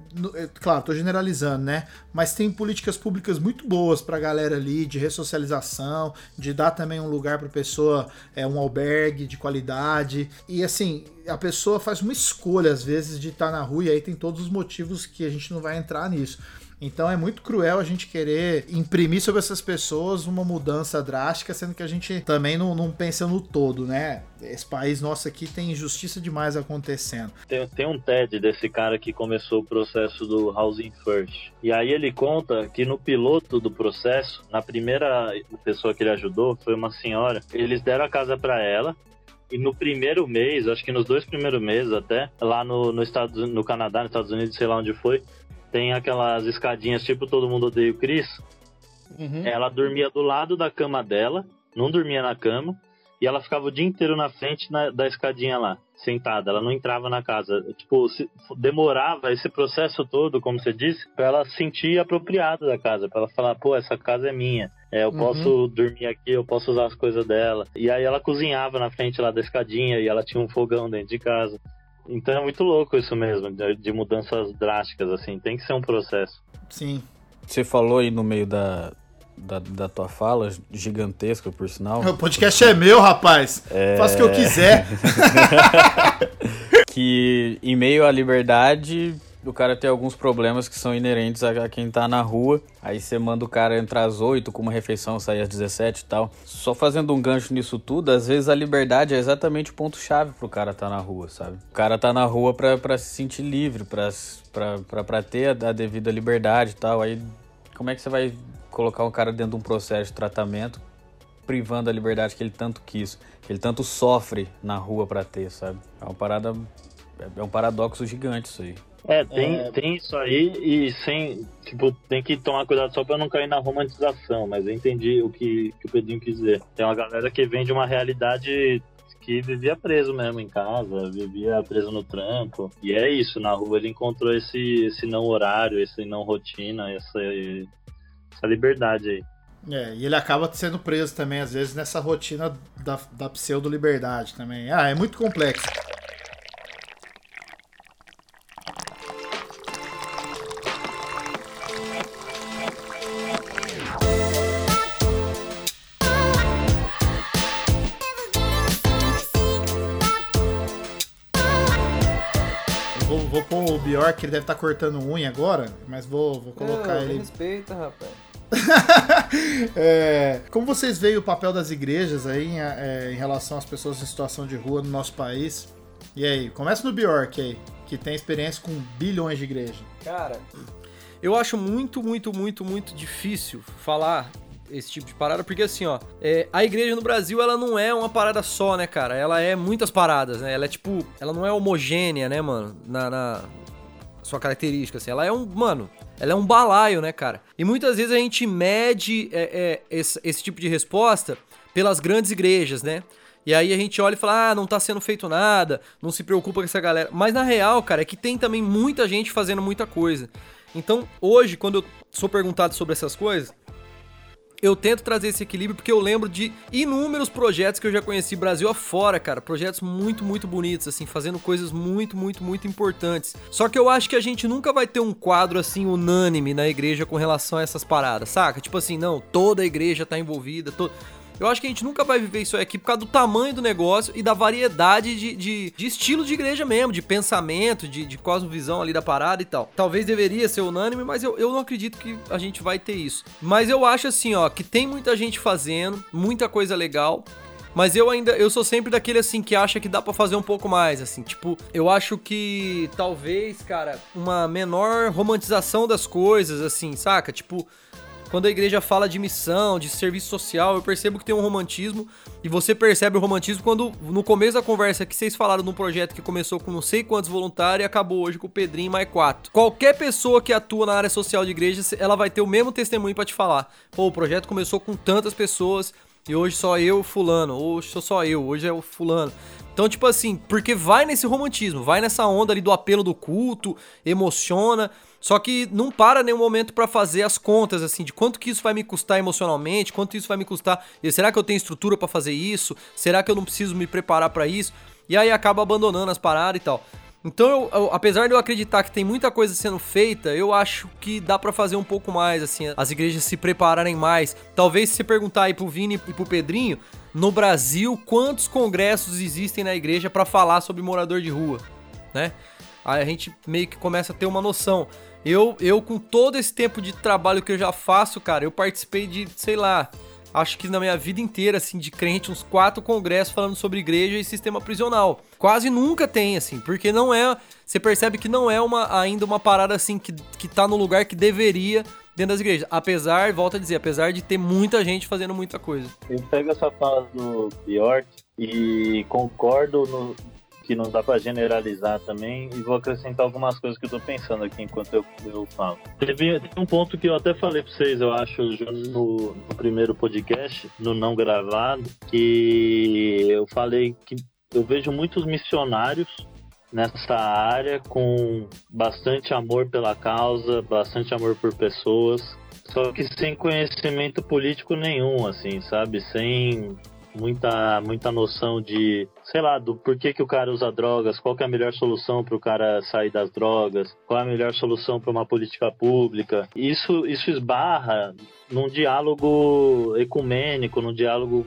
Claro, tô generalizando, né? Mas tem políticas públicas muito boas pra galera ali, de ressocialização, de dar também um lugar pra pessoa, um albergue de qualidade. E assim, a pessoa faz uma escolha, às vezes, de estar na rua, e aí tem todos os motivos que a gente não vai entrar nisso. Então é muito cruel a gente querer imprimir sobre essas pessoas uma mudança drástica, sendo que a gente também não pensa no todo, né? Esse país nosso aqui tem injustiça demais acontecendo. Tem um TED desse cara que começou o processo do Housing First. E aí ele conta que no piloto do processo, na primeira pessoa que ele ajudou, foi uma senhora. Eles deram a casa para ela. E no primeiro mês, acho que nos 2 primeiros meses até, lá no Canadá, nos Estados Unidos, sei lá onde foi, tem aquelas escadinhas, tipo Todo Mundo Odeia o Chris, Uhum. Ela dormia do lado da cama dela, não dormia na cama, e ela ficava o dia inteiro na frente da escadinha lá, sentada. Ela não entrava na casa. Tipo, demorava esse processo todo, como você disse, pra ela se sentir apropriada da casa, pra ela falar, pô, essa casa é minha. É, eu posso dormir aqui, eu posso usar as coisas dela. E aí ela cozinhava na frente lá da escadinha e ela tinha um fogão dentro de casa. Então é muito louco isso mesmo, de mudanças drásticas, assim. Tem que ser um processo. Sim. Você falou aí no meio da tua fala, gigantesca, por sinal. O podcast é meu, rapaz. Faço o que eu quiser. Que em meio à liberdade, o cara tem alguns problemas que são inerentes a quem tá na rua. Aí você manda o cara entrar às 8, com uma refeição, sair às 17 e tal. Só fazendo um gancho nisso tudo, às vezes a liberdade é exatamente o ponto-chave pro cara tá na rua, sabe? O cara tá na rua pra se sentir livre, pra ter a devida liberdade e tal. Aí como é que você vai colocar um cara dentro de um processo de tratamento privando a liberdade que ele tanto quis, que ele tanto sofre na rua pra ter, sabe? É um paradoxo gigante isso aí. Tem isso aí e sem, tipo, tem que tomar cuidado só pra não cair na romantização, mas eu entendi o que o Pedrinho quis dizer. Tem uma galera que vem de uma realidade que vivia preso mesmo em casa, vivia preso no trampo, e é isso, na rua ele encontrou esse não horário, esse não rotina, essa liberdade aí. E ele acaba sendo preso também, às vezes, nessa rotina da pseudo-liberdade também. É muito complexo. Vou pôr o Bjork, que ele deve estar cortando unha agora, mas vou colocar ele. Me respeita, rapaz. Como vocês veem o papel das igrejas aí em relação às pessoas em situação de rua no nosso país? E aí, começa no Bjork aí, que tem experiência com bilhões de igrejas. Cara, eu acho muito, muito, muito, muito difícil falar esse tipo de parada, porque assim, ó, a igreja no Brasil, ela não é uma parada só, né, cara? Ela é muitas paradas, né? Ela é tipo, ela não é homogênea, né, mano? Na sua característica, assim. Ela é ela é um balaio, né, cara? E muitas vezes a gente mede esse tipo de resposta pelas grandes igrejas, né? E aí a gente olha e fala, não tá sendo feito nada, não se preocupa com essa galera. Mas na real, cara, é que tem também muita gente fazendo muita coisa. Então, hoje, quando eu sou perguntado sobre essas coisas, eu tento trazer esse equilíbrio porque eu lembro de inúmeros projetos que eu já conheci Brasil afora, cara. Projetos muito, muito bonitos, assim, fazendo coisas muito, muito, muito importantes. Só que eu acho que a gente nunca vai ter um quadro, assim, unânime na igreja com relação a essas paradas, saca? Tipo assim, não, toda a igreja tá envolvida, Eu acho que a gente nunca vai viver isso aqui por causa do tamanho do negócio e da variedade de estilo de igreja mesmo, de pensamento, de cosmovisão ali da parada e tal. Talvez deveria ser unânime, mas eu não acredito que a gente vai ter isso. Mas eu acho assim, ó, que tem muita gente fazendo, muita coisa legal, mas eu sou sempre daquele assim que acha que dá pra fazer um pouco mais, assim. Tipo, eu acho que talvez, cara, uma menor romantização das coisas, assim, saca? Tipo, quando a igreja fala de missão, de serviço social, eu percebo que tem um romantismo, e você percebe o romantismo quando, no começo da conversa que vocês falaram de um projeto que começou com não sei quantos voluntários e acabou hoje com o Pedrinho e mais 4. Qualquer pessoa que atua na área social de igreja, ela vai ter o mesmo testemunho pra te falar. Pô, o projeto começou com tantas pessoas, e hoje só eu, fulano, hoje sou só eu, hoje é o fulano. Então, tipo assim, porque vai nesse romantismo, vai nessa onda ali do apelo do culto, emociona, só que não para nenhum momento pra fazer as contas, assim, de quanto que isso vai me custar emocionalmente, quanto isso vai me custar, será que eu tenho estrutura pra fazer isso, será que eu não preciso me preparar pra isso, e aí acaba abandonando as paradas e tal. Então, apesar de eu acreditar que tem muita coisa sendo feita, eu acho que dá pra fazer um pouco mais, assim, as igrejas se prepararem mais. Talvez se você perguntar aí pro Vini e pro Pedrinho, no Brasil, quantos congressos existem na igreja pra falar sobre morador de rua, né? Aí a gente meio que começa a ter uma noção. Eu com todo esse tempo de trabalho que eu já faço, cara, eu participei de, sei lá, acho que na minha vida inteira, assim, de crente, uns 4 congressos falando sobre igreja e sistema prisional. Quase nunca tem, assim, porque não é... Você percebe que não é ainda uma parada, assim, que tá no lugar que deveria dentro das igrejas. Apesar, volto a dizer, apesar de ter muita gente fazendo muita coisa. Eu pego essa fala do Bjork e concordo no, que não dá para generalizar também, e vou acrescentar algumas coisas que eu tô pensando aqui enquanto eu falo. Teve um ponto que eu até falei para vocês, eu acho, no primeiro podcast, no não gravado, que eu falei que eu vejo muitos missionários nessa área com bastante amor pela causa, bastante amor por pessoas, só que sem conhecimento político nenhum, assim, sabe? Sem muita noção de, sei lá, do porquê que o cara usa drogas, qual que é a melhor solução para o cara sair das drogas, qual é a melhor solução para uma política pública. Isso esbarra num diálogo ecumênico, num diálogo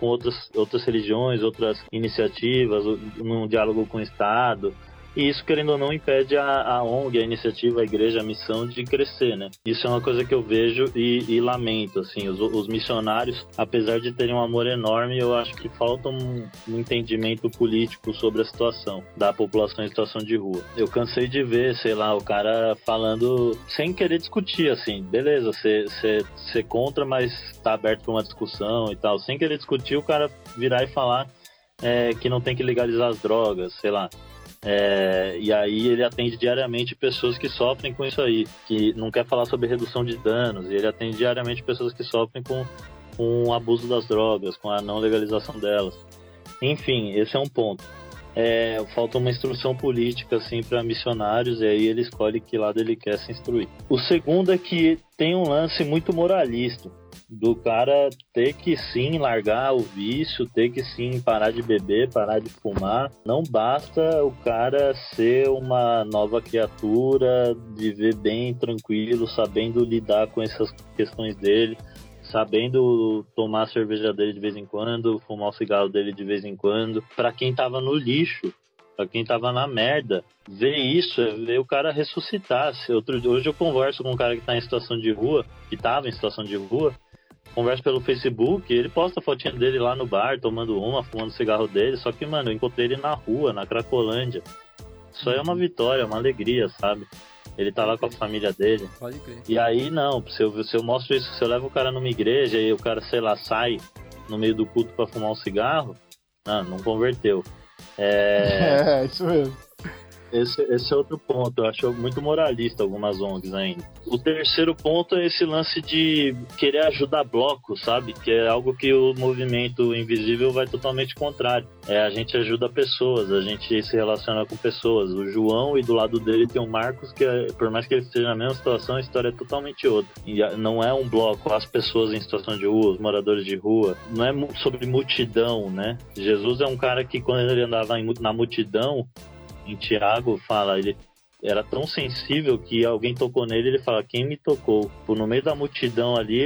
com outras religiões, outras iniciativas, num diálogo com o Estado. E isso, querendo ou não, impede a ONG, a iniciativa, a igreja, a missão de crescer, né? Isso é uma coisa que eu vejo e lamento, assim. Os missionários, apesar de terem um amor enorme, eu acho que falta um entendimento político sobre a situação da população em situação de rua. Eu cansei de ver, sei lá, o cara falando sem querer discutir, assim. Beleza, você contra, mas tá aberto pra uma discussão e tal. Sem querer discutir, o cara virar e falar que não tem que legalizar as drogas, sei lá. E aí ele atende diariamente pessoas que sofrem com isso aí, que não quer falar sobre redução de danos, e ele atende diariamente pessoas que sofrem com o abuso das drogas, com a não legalização delas. Enfim, esse é um ponto. Falta uma instrução política assim para missionários, e aí ele escolhe que lado ele quer se instruir. O segundo é que tem um lance muito moralista do cara ter que sim largar o vício, ter que sim parar de beber, parar de fumar. Não basta o cara ser uma nova criatura, viver bem tranquilo, sabendo lidar com essas questões dele, sabendo tomar a cerveja dele de vez em quando, fumar o cigarro dele de vez em quando. Pra quem tava no lixo, pra quem tava na merda, ver isso, ver o cara ressuscitar. Hoje eu converso com um cara que tá em situação de rua, que tava em situação de rua, converso pelo Facebook, ele posta a fotinha dele lá no bar, tomando uma, fumando cigarro dele, só que, mano, eu encontrei ele na rua, na Cracolândia. Isso aí é uma vitória, uma alegria, sabe? Ele tá lá com a família dele. Pode crer. E aí, não, se eu mostro isso, se eu levo o cara numa igreja e o cara, sei lá, sai no meio do culto pra fumar um cigarro, não converteu. Isso mesmo. Esse é outro ponto, eu acho muito moralista algumas ONGs ainda. O terceiro ponto é esse lance de querer ajudar bloco, sabe? Que é algo que o movimento invisível vai totalmente contrário. A gente ajuda pessoas, a gente se relaciona com pessoas. O João, e do lado dele tem o Marcos, que por mais que ele esteja na mesma situação, a história é totalmente outra. E não é um bloco, as pessoas em situação de rua, os moradores de rua. Não é sobre multidão, né? Jesus é um cara que quando ele andava na multidão, em Tiago fala, ele era tão sensível que alguém tocou nele, ele fala, quem me tocou? Por no meio da multidão ali,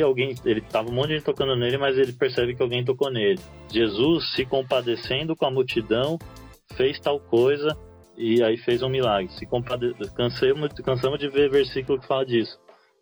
ele tava um monte de gente tocando nele, mas ele percebe que alguém tocou nele. Jesus, se compadecendo com a multidão, fez tal coisa e aí fez um milagre. Cansamos de ver versículo que fala disso.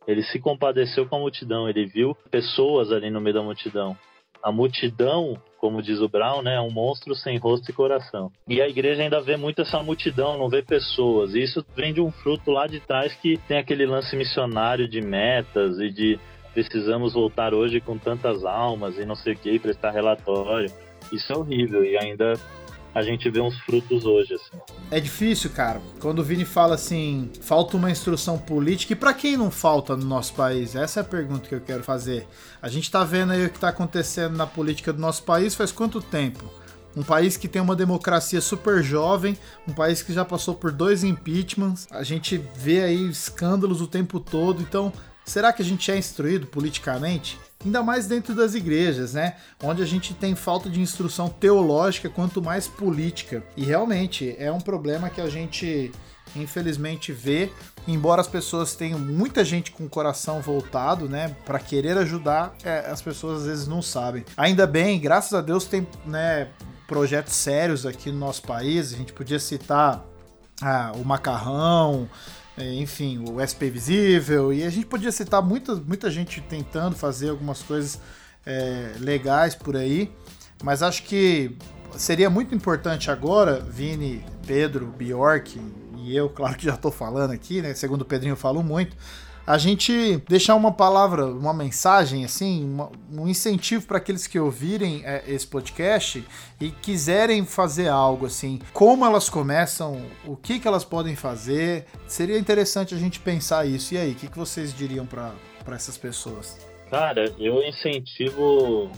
Ele se compadeceu com a multidão, ele viu pessoas ali no meio da multidão. A multidão, como diz o Brown, né, é um monstro sem rosto e coração. E a igreja ainda vê muito essa multidão, não vê pessoas. E isso vem de um fruto lá de trás que tem aquele lance missionário de metas e de precisamos voltar hoje com tantas almas e não sei o que, prestar relatório. Isso é horrível e ainda a gente vê uns frutos hoje, assim. É difícil, cara. Quando o Vini fala assim, falta uma instrução política, e pra quem não falta no nosso país? Essa é a pergunta que eu quero fazer. A gente tá vendo aí o que tá acontecendo na política do nosso país faz quanto tempo? Um país que tem uma democracia super jovem, um país que já passou por 2 impeachments, a gente vê aí escândalos o tempo todo, então será que a gente é instruído politicamente? Ainda mais dentro das igrejas, né? Onde a gente tem falta de instrução teológica, quanto mais política. E realmente é um problema que a gente, infelizmente, vê. Embora as pessoas tenham muita gente com o coração voltado, né? Pra querer ajudar, as pessoas às vezes não sabem. Ainda bem, graças a Deus, tem, né, projetos sérios aqui no nosso país. A gente podia citar o Macarrão, enfim, o SP Invisível, e a gente podia citar muita gente tentando fazer algumas coisas legais por aí, mas acho que seria muito importante agora, Vini, Pedro, Bjork e eu, claro que já estou falando aqui, né, segundo o Pedrinho eu falo muito, a gente deixar uma palavra, uma mensagem, assim, um incentivo para aqueles que ouvirem esse podcast e quiserem fazer algo, assim, como elas começam, o que elas podem fazer, seria interessante a gente pensar isso. E aí, o que vocês diriam para essas pessoas? Cara, eu incentivo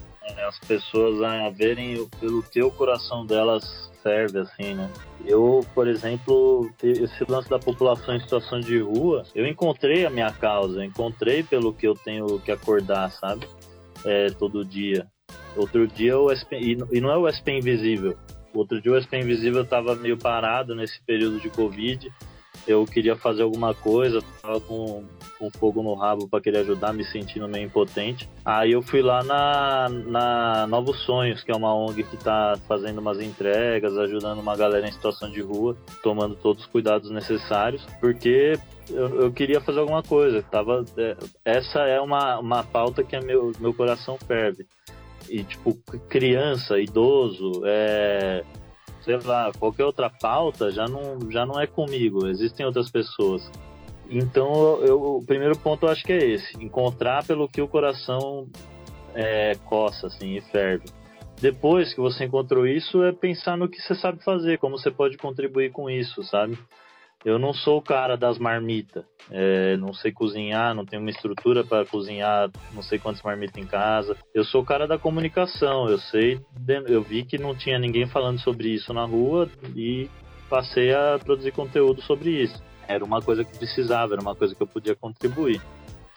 as pessoas a verem pelo que o coração delas serve, assim, né? Eu, por exemplo, esse lance da população em situação de rua, eu encontrei a minha causa, encontrei pelo que eu tenho que acordar, sabe? Todo dia. Outro dia o SP... E não é o SP Invisível. Outro dia o SP Invisível tava meio parado nesse período de Covid. Eu queria fazer alguma coisa, tava com fogo no rabo pra querer ajudar, me sentindo meio impotente. Aí eu fui lá na Novos Sonhos, que é uma ONG que tá fazendo umas entregas, ajudando uma galera em situação de rua, tomando todos os cuidados necessários, porque eu queria fazer alguma coisa. Essa é uma pauta que meu coração ferve. E tipo, criança, idoso, sei lá, qualquer outra pauta já não é comigo, existem outras pessoas. Então, o primeiro ponto eu acho que é esse, encontrar pelo que o coração coça, assim, e ferve. Depois que você encontrou isso, é pensar no que você sabe fazer, como você pode contribuir com isso, sabe? Eu não sou o cara das marmitas, não sei cozinhar, não tenho uma estrutura para cozinhar, não sei quantas marmitas em casa. Eu sou o cara da comunicação, eu vi que não tinha ninguém falando sobre isso na rua e passei a produzir conteúdo sobre isso. Era uma coisa que precisava, era uma coisa que eu podia contribuir.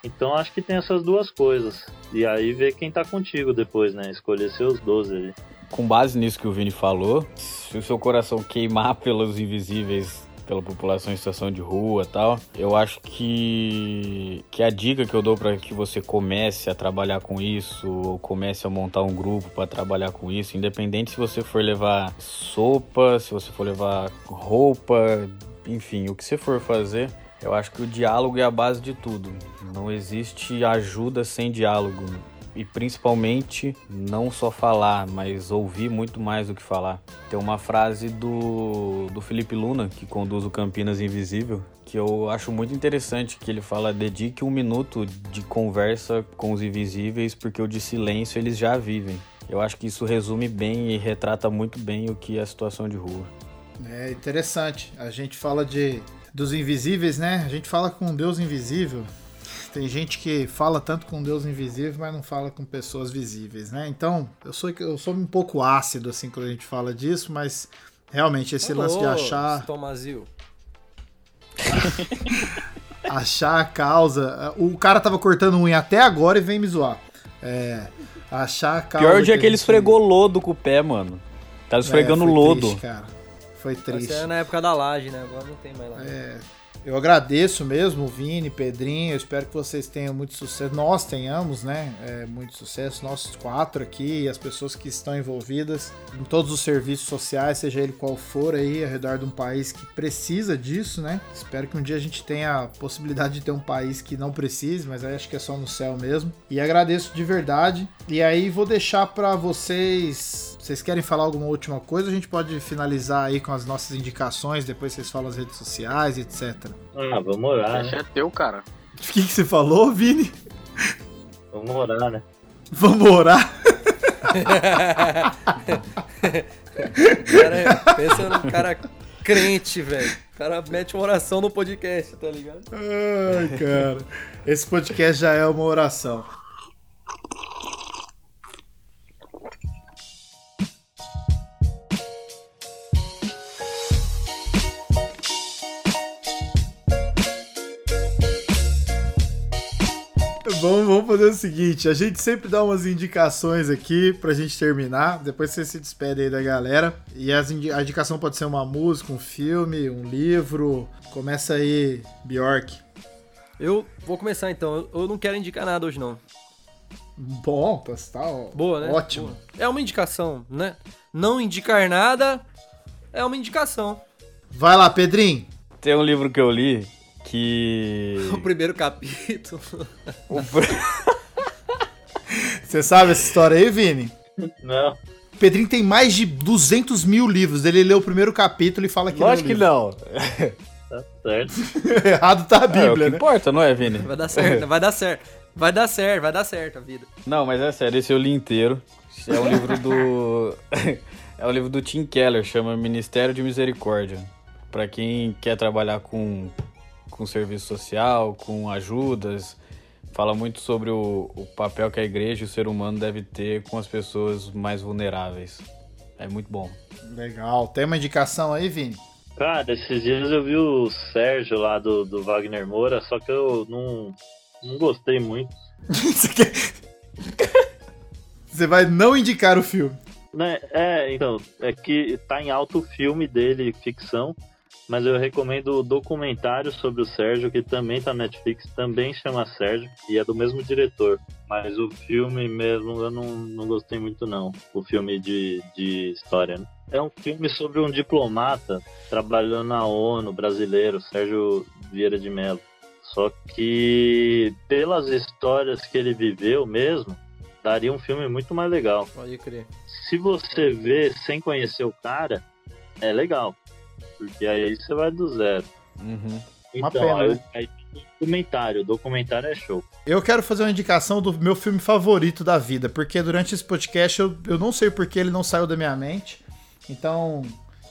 Então acho que tem essas duas coisas. E aí ver quem tá contigo depois, né? Escolher seus 12 ali. Com base nisso que o Vini falou, se o seu coração queimar pelos invisíveis, pela população em situação de rua e tal, eu acho que a dica que eu dou para que você comece a trabalhar com isso, ou comece a montar um grupo para trabalhar com isso, independente se você for levar sopa, se você for levar roupa, enfim, o que você for fazer, eu acho que o diálogo é a base de tudo. Não existe ajuda sem diálogo. E principalmente, não só falar, mas ouvir muito mais do que falar. Tem uma frase do Felipe Luna, que conduz o Campinas Invisível, que eu acho muito interessante, que ele fala: dedique 1 minuto de conversa com os invisíveis, porque o de silêncio eles já vivem. Eu acho que isso resume bem e retrata muito bem o que é a situação de rua. É interessante. A gente fala dos invisíveis, né? A gente fala com Deus invisível. Tem gente que fala tanto com Deus invisível, mas não fala com pessoas visíveis, né? Então, eu sou um pouco ácido, assim, quando a gente fala disso, mas realmente esse lance de achar... Tomazil. Achar a causa... O cara tava cortando unha até agora e vem me zoar. Achar a causa... Pior dia que ele esfregou lodo com o pé, mano. Tava esfregando lodo. Triste, cara. Foi triste. Isso é na época da laje, né? Agora não tem mais laje. Eu agradeço mesmo, Vini, Pedrinho, eu espero que vocês tenham muito sucesso, nós tenhamos, né, muito sucesso, nós 4 aqui, e as pessoas que estão envolvidas em todos os serviços sociais, seja ele qual for aí, ao redor de um país que precisa disso, né, espero que um dia a gente tenha a possibilidade de ter um país que não precise, mas aí acho que é só no céu mesmo, e agradeço de verdade, e aí vou deixar para vocês querem falar alguma última coisa, a gente pode finalizar aí com as nossas indicações, depois vocês falam as redes sociais, etc. Vamos orar, né? É teu, cara. O que você falou, Vini? Vamos orar, né? Vamos orar? Cara, pensa num cara crente, velho. O cara mete uma oração no podcast, tá ligado? Ai, cara. Esse podcast já é uma oração. Vamos fazer o seguinte, a gente sempre dá umas indicações aqui pra gente terminar, depois vocês se despedem aí da galera, e a indicação pode ser uma música, um filme, um livro, começa aí, Bjork. Eu vou começar então, eu não quero indicar nada hoje não. Bom, tá boa, né? Ótimo. Boa. É uma indicação, né? Não indicar nada é uma indicação. Vai lá, Pedrinho. Tem um livro que eu li, que... O primeiro capítulo. Você sabe essa história aí, Vini? Não. O Pedrinho tem mais de 200 mil livros. Ele leu o primeiro capítulo e fala que... Lógico que não. Tá certo. Errado tá a Bíblia, é o que, né? Importa, não é, Vini? Vai dar certo, vai dar certo. Vai dar certo, vai dar certo a vida. Não, mas é sério, esse eu li inteiro. É um livro do... é um livro do Tim Keller, chama Ministério de Misericórdia. Pra quem quer trabalhar com serviço social, com ajudas, fala muito sobre o papel que a igreja e o ser humano deve ter com as pessoas mais vulneráveis. É muito bom. Legal. Tem uma indicação aí, Vini? Cara, esses dias eu vi o Sérgio lá do Wagner Moura, só que eu não gostei muito. Você vai não indicar o filme? É, então, é que tá em alto o filme dele, ficção, mas eu recomendo o documentário sobre o Sérgio, que também tá na Netflix, também chama Sérgio, e é do mesmo diretor. Mas o filme mesmo eu não gostei muito não, o filme de história, né? É um filme sobre um diplomata trabalhando na ONU, brasileiro, Sérgio Vieira de Mello. Só que pelas histórias que ele viveu mesmo, daria um filme muito mais legal. Pode crer. Se você vê sem conhecer o cara, é legal. Porque aí você vai do zero. Uhum. Então, aí documentário é show. Eu quero fazer uma indicação do meu filme favorito da vida, porque durante esse podcast eu não sei porque ele não saiu da minha mente. Então,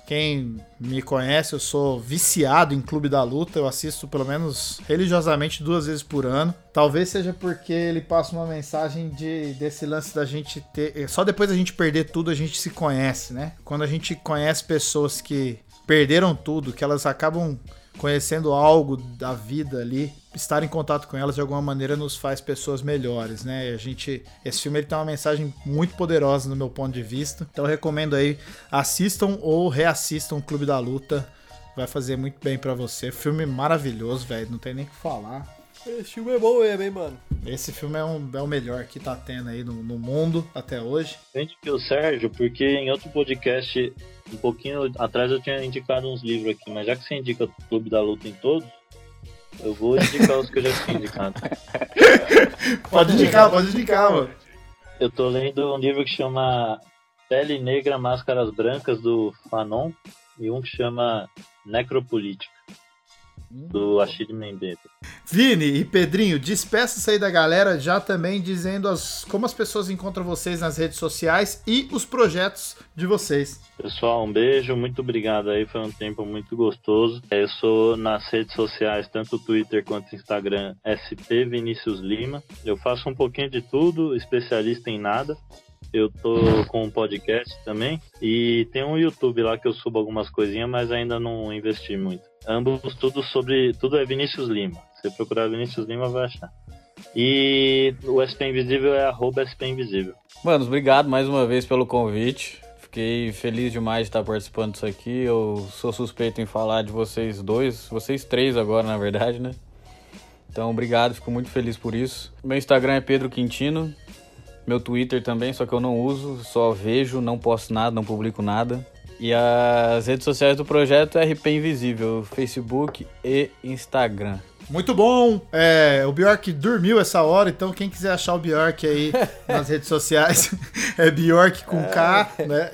quem me conhece, eu sou viciado em Clube da Luta, eu assisto pelo menos religiosamente 2 vezes por ano. Talvez seja porque ele passa uma mensagem desse lance da gente ter... Só depois da gente perder tudo a gente se conhece, né? Quando a gente conhece pessoas que perderam tudo, que elas acabam conhecendo algo da vida ali, estar em contato com elas de alguma maneira nos faz pessoas melhores, né? E esse filme ele tem uma mensagem muito poderosa no meu ponto de vista, então eu recomendo aí, assistam ou reassistam Clube da Luta, vai fazer muito bem pra você. Filme maravilhoso, velho, não tem nem o que falar. Esse filme é bom mesmo, hein, mano? Esse filme é o melhor que tá tendo aí no mundo até hoje. Eu indiquei o Sérgio porque em outro podcast um pouquinho atrás eu tinha indicado uns livros aqui, mas já que você indica o Clube da Luta em todos, eu vou indicar os que eu já tinha indicado. Pode indicar, mano. Eu tô lendo um livro que chama Pele Negra, Máscaras Brancas, do Fanon, e um que chama Necropolítica, do Achille Mbembe. Vini e Pedrinho, despeça-se aí da galera já também dizendo como as pessoas encontram vocês nas redes sociais e os projetos de vocês. Pessoal, um beijo, muito obrigado aí, foi um tempo muito gostoso. Eu sou nas redes sociais, tanto Twitter quanto Instagram, SP Vinícius Lima. Eu faço um pouquinho de tudo, especialista em nada. Eu tô com um podcast também e tem um YouTube lá que eu subo algumas coisinhas, mas ainda não investi muito. Ambos tudo é Vinícius Lima. Se você procurar Vinícius Lima, vai achar. E o SP Invisível é @SP Invisível. Mano, obrigado mais uma vez pelo convite. Fiquei feliz demais de estar participando disso aqui. Eu sou suspeito em falar de vocês três agora, na verdade, né? Então, obrigado, fico muito feliz por isso. Meu Instagram é Pedro Quintino. Meu Twitter também, só que eu não uso, só vejo, não posto nada, não publico nada. E as redes sociais do projeto é RP Invisível, Facebook e Instagram. Muito bom! O Bjork dormiu essa hora, então quem quiser achar o Bjork aí nas redes sociais, é Bjork com K, né?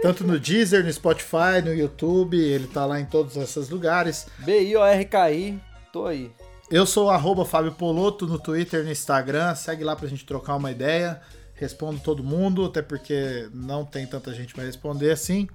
Tanto no Deezer, no Spotify, no YouTube, ele tá lá em todos esses lugares. B-I-O-R-K-I, tô aí. Eu sou o Fábio Polotto no Twitter e no Instagram, segue lá pra gente trocar uma ideia. Respondo todo mundo, até porque não tem tanta gente pra responder assim.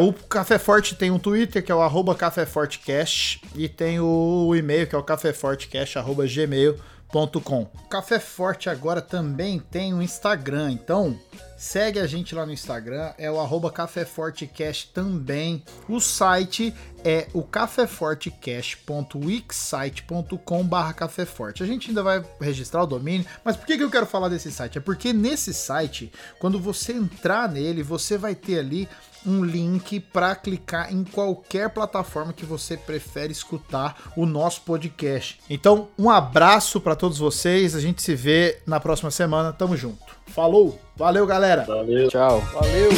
O Café Forte tem um Twitter, que é o @CaféForteCast, e tem o e-mail, que é o caféfortecast@gmail.com. O Café Forte agora também tem um Instagram, então segue a gente lá no Instagram, é o @CaféForteCast também. O site é o caféfortecast.wixsite.com/caféforte. A gente ainda vai registrar o domínio, mas por que eu quero falar desse site? É porque nesse site, quando você entrar nele, você vai ter ali um link para clicar em qualquer plataforma que você prefere escutar o nosso podcast. Então, um abraço para todos vocês, a gente se vê na próxima semana, tamo junto. Falou, valeu galera. Valeu. Tchau. Valeu.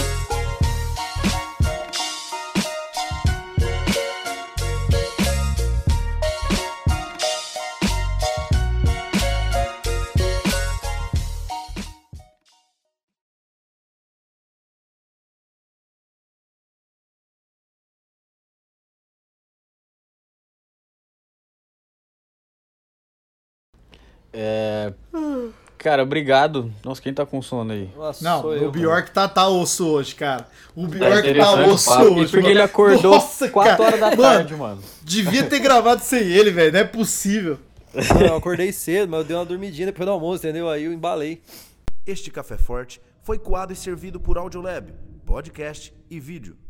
Cara, obrigado. Nossa, quem tá com sono aí? Nossa, não, o Bjork tá osso hoje, cara. O Bjork tá osso hoje. Porque ele acordou 4 horas da tarde, mano. Devia ter gravado sem ele, velho. Não é possível. Não, eu acordei cedo, mas eu dei uma dormidinha depois do almoço, entendeu? Aí eu embalei. Este Café Forte foi coado e servido por AudioLab, podcast e vídeo.